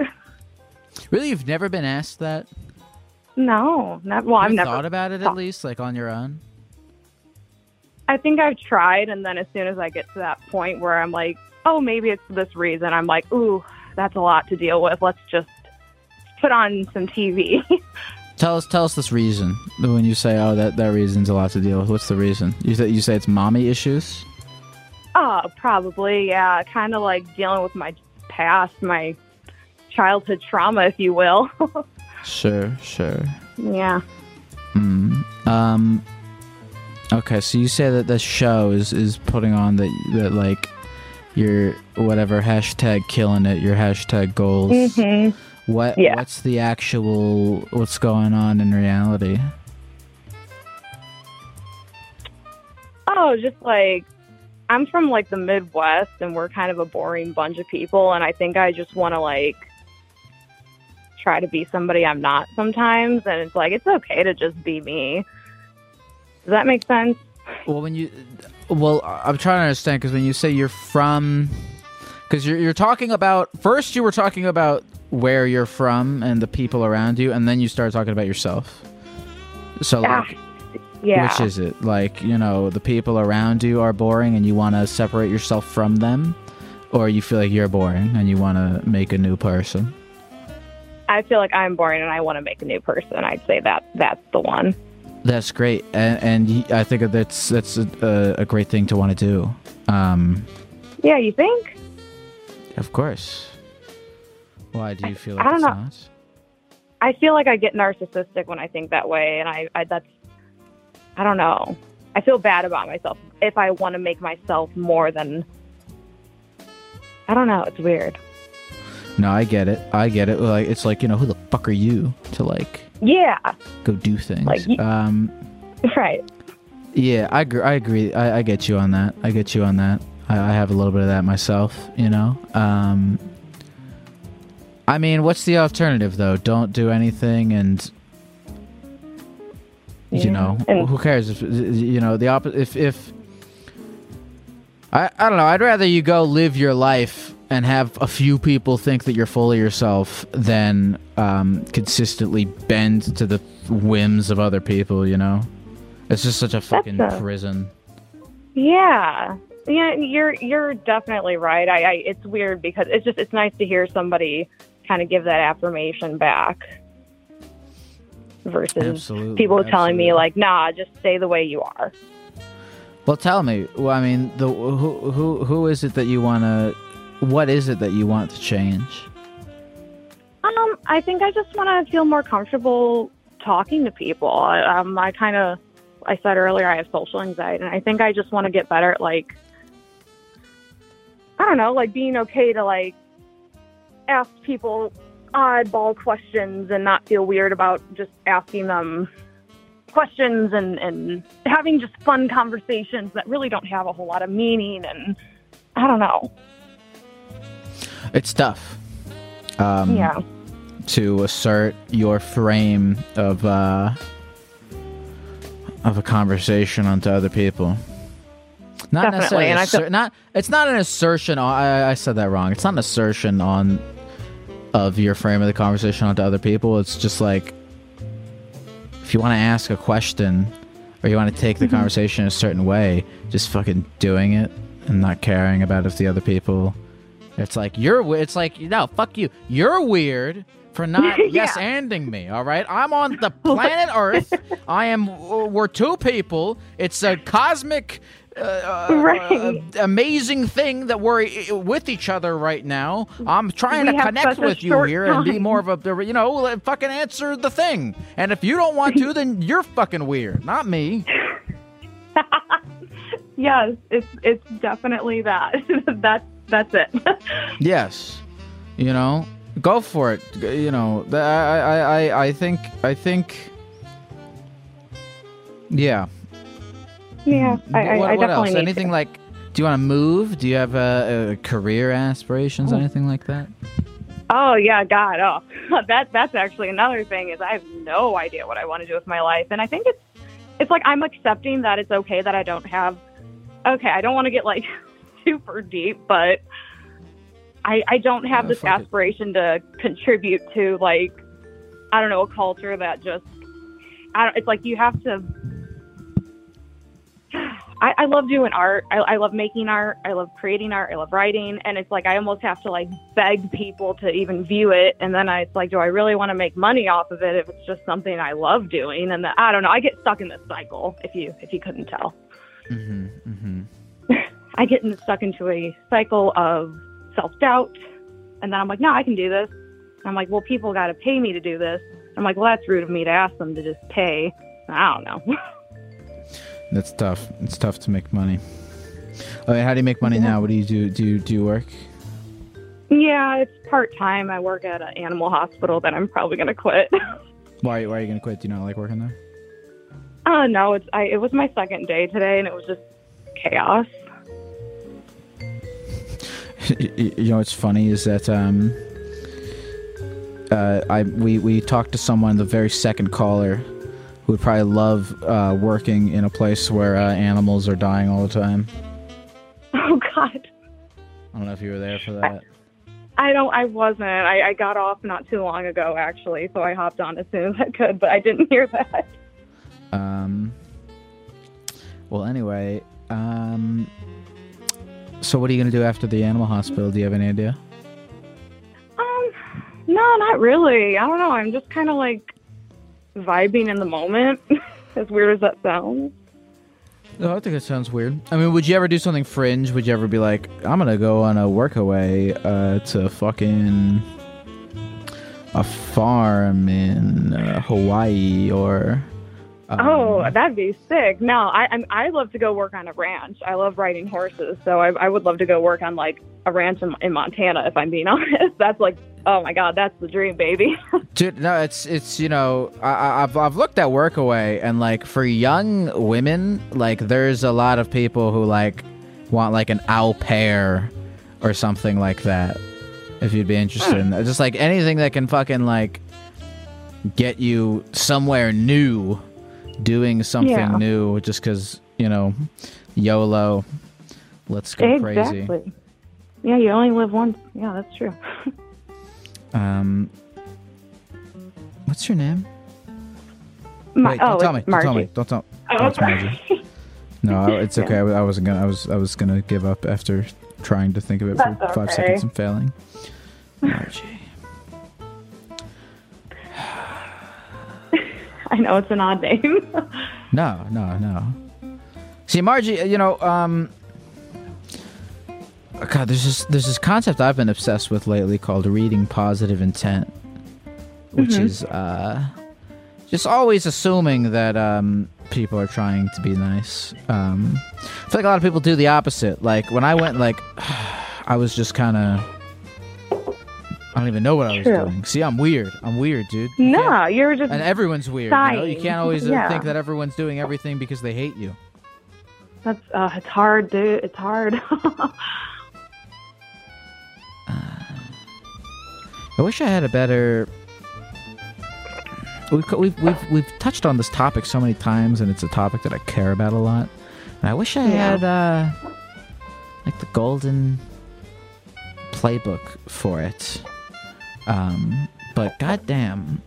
Really? You've never been asked that? No. Not, well, I've never thought about it, at least, like on your own? I think I've tried, and then as soon as I get to that point where I'm like, oh, maybe it's this reason, I'm like, ooh, that's a lot to deal with. Let's just put on some TV. Tell us this reason. When you say, oh, that reason's a lot to deal with, what's the reason? You say it's mommy issues? Oh, probably, yeah. Kind of like dealing with my past, my childhood trauma, if you will. Sure. Yeah. Okay, so you say that the show is putting on that like your whatever hashtag killing it, your hashtag goals. Mm-hmm. What's the actual what's going on in reality? Oh, just like I'm from like the Midwest, and we're kind of a boring bunch of people, and I think I just want to like try to be somebody I'm not sometimes, and it's like it's okay to just be me. Does that make sense? Well, I'm trying to understand, because when you say you're from, because you're talking about, first you were talking about where you're from and the people around you, and then you started talking about yourself. So like, yeah, which is it? Like, you know, the people around you are boring and you want to separate yourself from them, or you feel like you're boring and you want to make a new person? I feel like I'm boring and I want to make a new person. I'd say that's the one. That's great, and I think that's a great thing to want to do. Yeah, you think? Of course. Why do you feel like it's not? I feel like I get narcissistic when I think that way, and I don't know. I feel bad about myself if I want to make myself more than, I don't know, it's weird. No, I get it. Like, it's like, you know, who the fuck are you to like? Yeah. Go do things. Like, right. Yeah, I agree. I get you on that. I have a little bit of that myself, you know. I mean, what's the alternative though? Don't do anything, and you know, and who cares? If you know the opposite. If I don't know. I'd rather you go live your life and have a few people think that you're fully yourself than consistently bend to the whims of other people, you know? It's just such a fucking prison. Yeah. Yeah, you're definitely right. It's weird because it's nice to hear somebody kind of give that affirmation back versus people telling me like, nah, just stay the way you are. Well, tell me. Well, I mean, who is it that you want to... What is it that you want to change? I think I just want to feel more comfortable talking to people. I said earlier, I have social anxiety, and I think I just want to get better at, like, I don't know, like being okay to like ask people oddball questions and not feel weird about just asking them questions and having just fun conversations that really don't have a whole lot of meaning, and I don't know. It's tough to assert your frame of a conversation onto other people. Not definitely, necessarily. And it's not an assertion. I said that wrong. It's not an assertion of your frame of the conversation onto other people. It's just like if you want to ask a question or you want to take the conversation a certain way, just fucking doing it and not caring about if the other people. It's like, it's like, no, fuck you. You're weird for not yes-anding me, all right? I'm on the planet Earth. We're two people. It's a cosmic, amazing thing that we're with each other right now. I'm trying to connect with you here and be more of a, you know, fucking answer the thing. And if you don't want to, then you're fucking weird, not me. Yes, it's definitely that. That's it. Yes, you know, go for it. You know, I think. Yeah. Yeah. What else? Anything like? Do you want to move? Do you have a career aspirations? Anything like that? Oh yeah, God. Oh, that's actually another thing is I have no idea what I want to do with my life, and I think it's like I'm accepting that it's okay that I don't have. Okay, I don't want to get like. Super deep, but I don't have this aspiration to contribute to, like, I don't know, a culture that just, it's like you have to, I love doing art. I love making art. I love creating art. I love writing. And it's like, I almost have to like beg people to even view it. And then it's like, do I really want to make money off of it if it's just something I love doing? And I don't know. I get stuck in this cycle. If you couldn't tell, I get stuck into a cycle of self-doubt. And then I'm like, no, I can do this. And I'm like, well, people got to pay me to do this. And I'm like, well, that's rude of me to ask them to just pay. And I don't know. That's tough. It's tough to make money. How do you make money now? What do you do? Do you work? Yeah, it's part-time. I work at an animal hospital that I'm probably going to quit. Why are you going to quit? Do you not like working there? No, it was my second day today, and it was just chaos. You know what's funny is that we talked to someone, the very second caller, who would probably love working in a place where animals are dying all the time. Oh, God. I don't know if you were there for that. I wasn't. I got off not too long ago, actually, so I hopped on as soon as I could, but I didn't hear that. Well, anyway, so what are you going to do after the animal hospital? Do you have any idea? No, not really. I don't know. I'm just kind of like vibing in the moment, as weird as that sounds. No, I think it sounds weird. I mean, would you ever do something fringe? Would you ever be like, I'm gonna go on a workaway to fucking a farm in Hawaii or? Oh, that'd be sick. No, I love to go work on a ranch. I love riding horses, so I would love to go work on like a ranch in Montana. If I'm being honest, that's like, oh my God, that's the dream, baby. Dude, no, it's you know, I've looked at WorkAway, and like for young women, like there's a lot of people who like want like an au pair or something like that. If you'd be interested in that, just like anything that can fucking like get you somewhere new, doing something new, just because, you know, YOLO. Let's go crazy. Yeah, you only live once. Yeah, that's true. What's your name? Wait, don't tell me. Don't tell. Oh, it's Margie. No, it's okay. I wasn't gonna. I was gonna give up after trying to think of it for 5 seconds and failing. Margie. I know it's an odd name. No. See, Margie, you know, God, there's this concept I've been obsessed with lately called reading positive intent, which is just always assuming that people are trying to be nice. I feel like a lot of people do the opposite. Like when I went, like I was just kind of, I don't even know what I was doing. See, I'm weird, dude. No, you're just, and everyone's weird. You know? You can't always think that everyone's doing everything because they hate you. That's it's hard, dude. It's hard. I wish I had a better. We've touched on this topic so many times, and it's a topic that I care about a lot. And I wish I had like the golden playbook for it. But goddamn,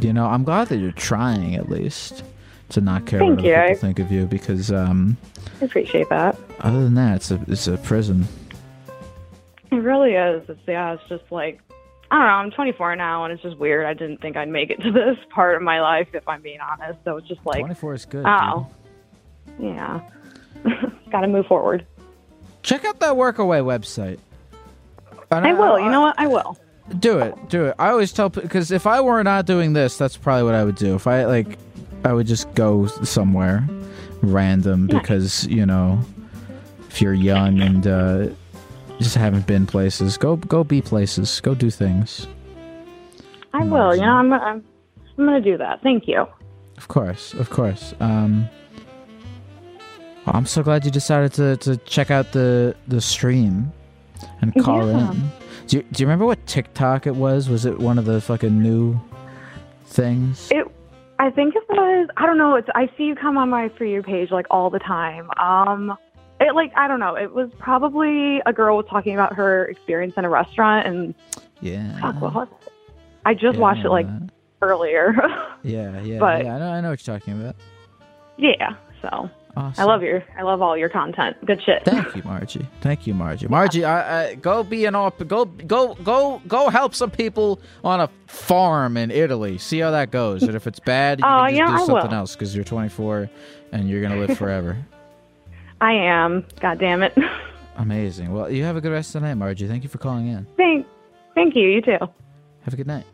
you know, I'm glad that you're trying at least to not care what people think of you, because I appreciate that. Other than that, it's a prison. It really is. It's just like, I don't know, I'm 24 now, and it's just weird. I didn't think I'd make it to this part of my life, if I'm being honest. So it's just like, 24 is good. Oh, dude. Yeah. Gotta move forward. Check out that WorkAway website. I will. You know what? I will. Do it. I always tell, because if I were not doing this, that's probably what I would do. If I, like, I would just go somewhere random because, you know, if you're young and, just haven't been places. Go be places. Go do things. I will. You know, I'm gonna do that. Thank you. Of course. I'm so glad you decided to check out the stream and call in. Do you remember what TikTok it was? Was it one of the fucking new things? I think it was. I don't know. I see you come on my For You page like all the time. It, like, I don't know. It was probably a girl was talking about her experience in a restaurant, and yeah, fuck, what was it? I just watched it like earlier. But I know what you're talking about. Yeah, so awesome. I love all your content. Good shit. Thank you, Margie. Margie, I go be an op. Go help some people on a farm in Italy. See how that goes, and if it's bad, you can just do something else because you're 24 and you're gonna live forever. I am. God damn it. Amazing. Well, you have a good rest of the night, Margie. Thank you for calling in. Thank you. You too. Have a good night.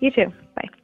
You too. Bye.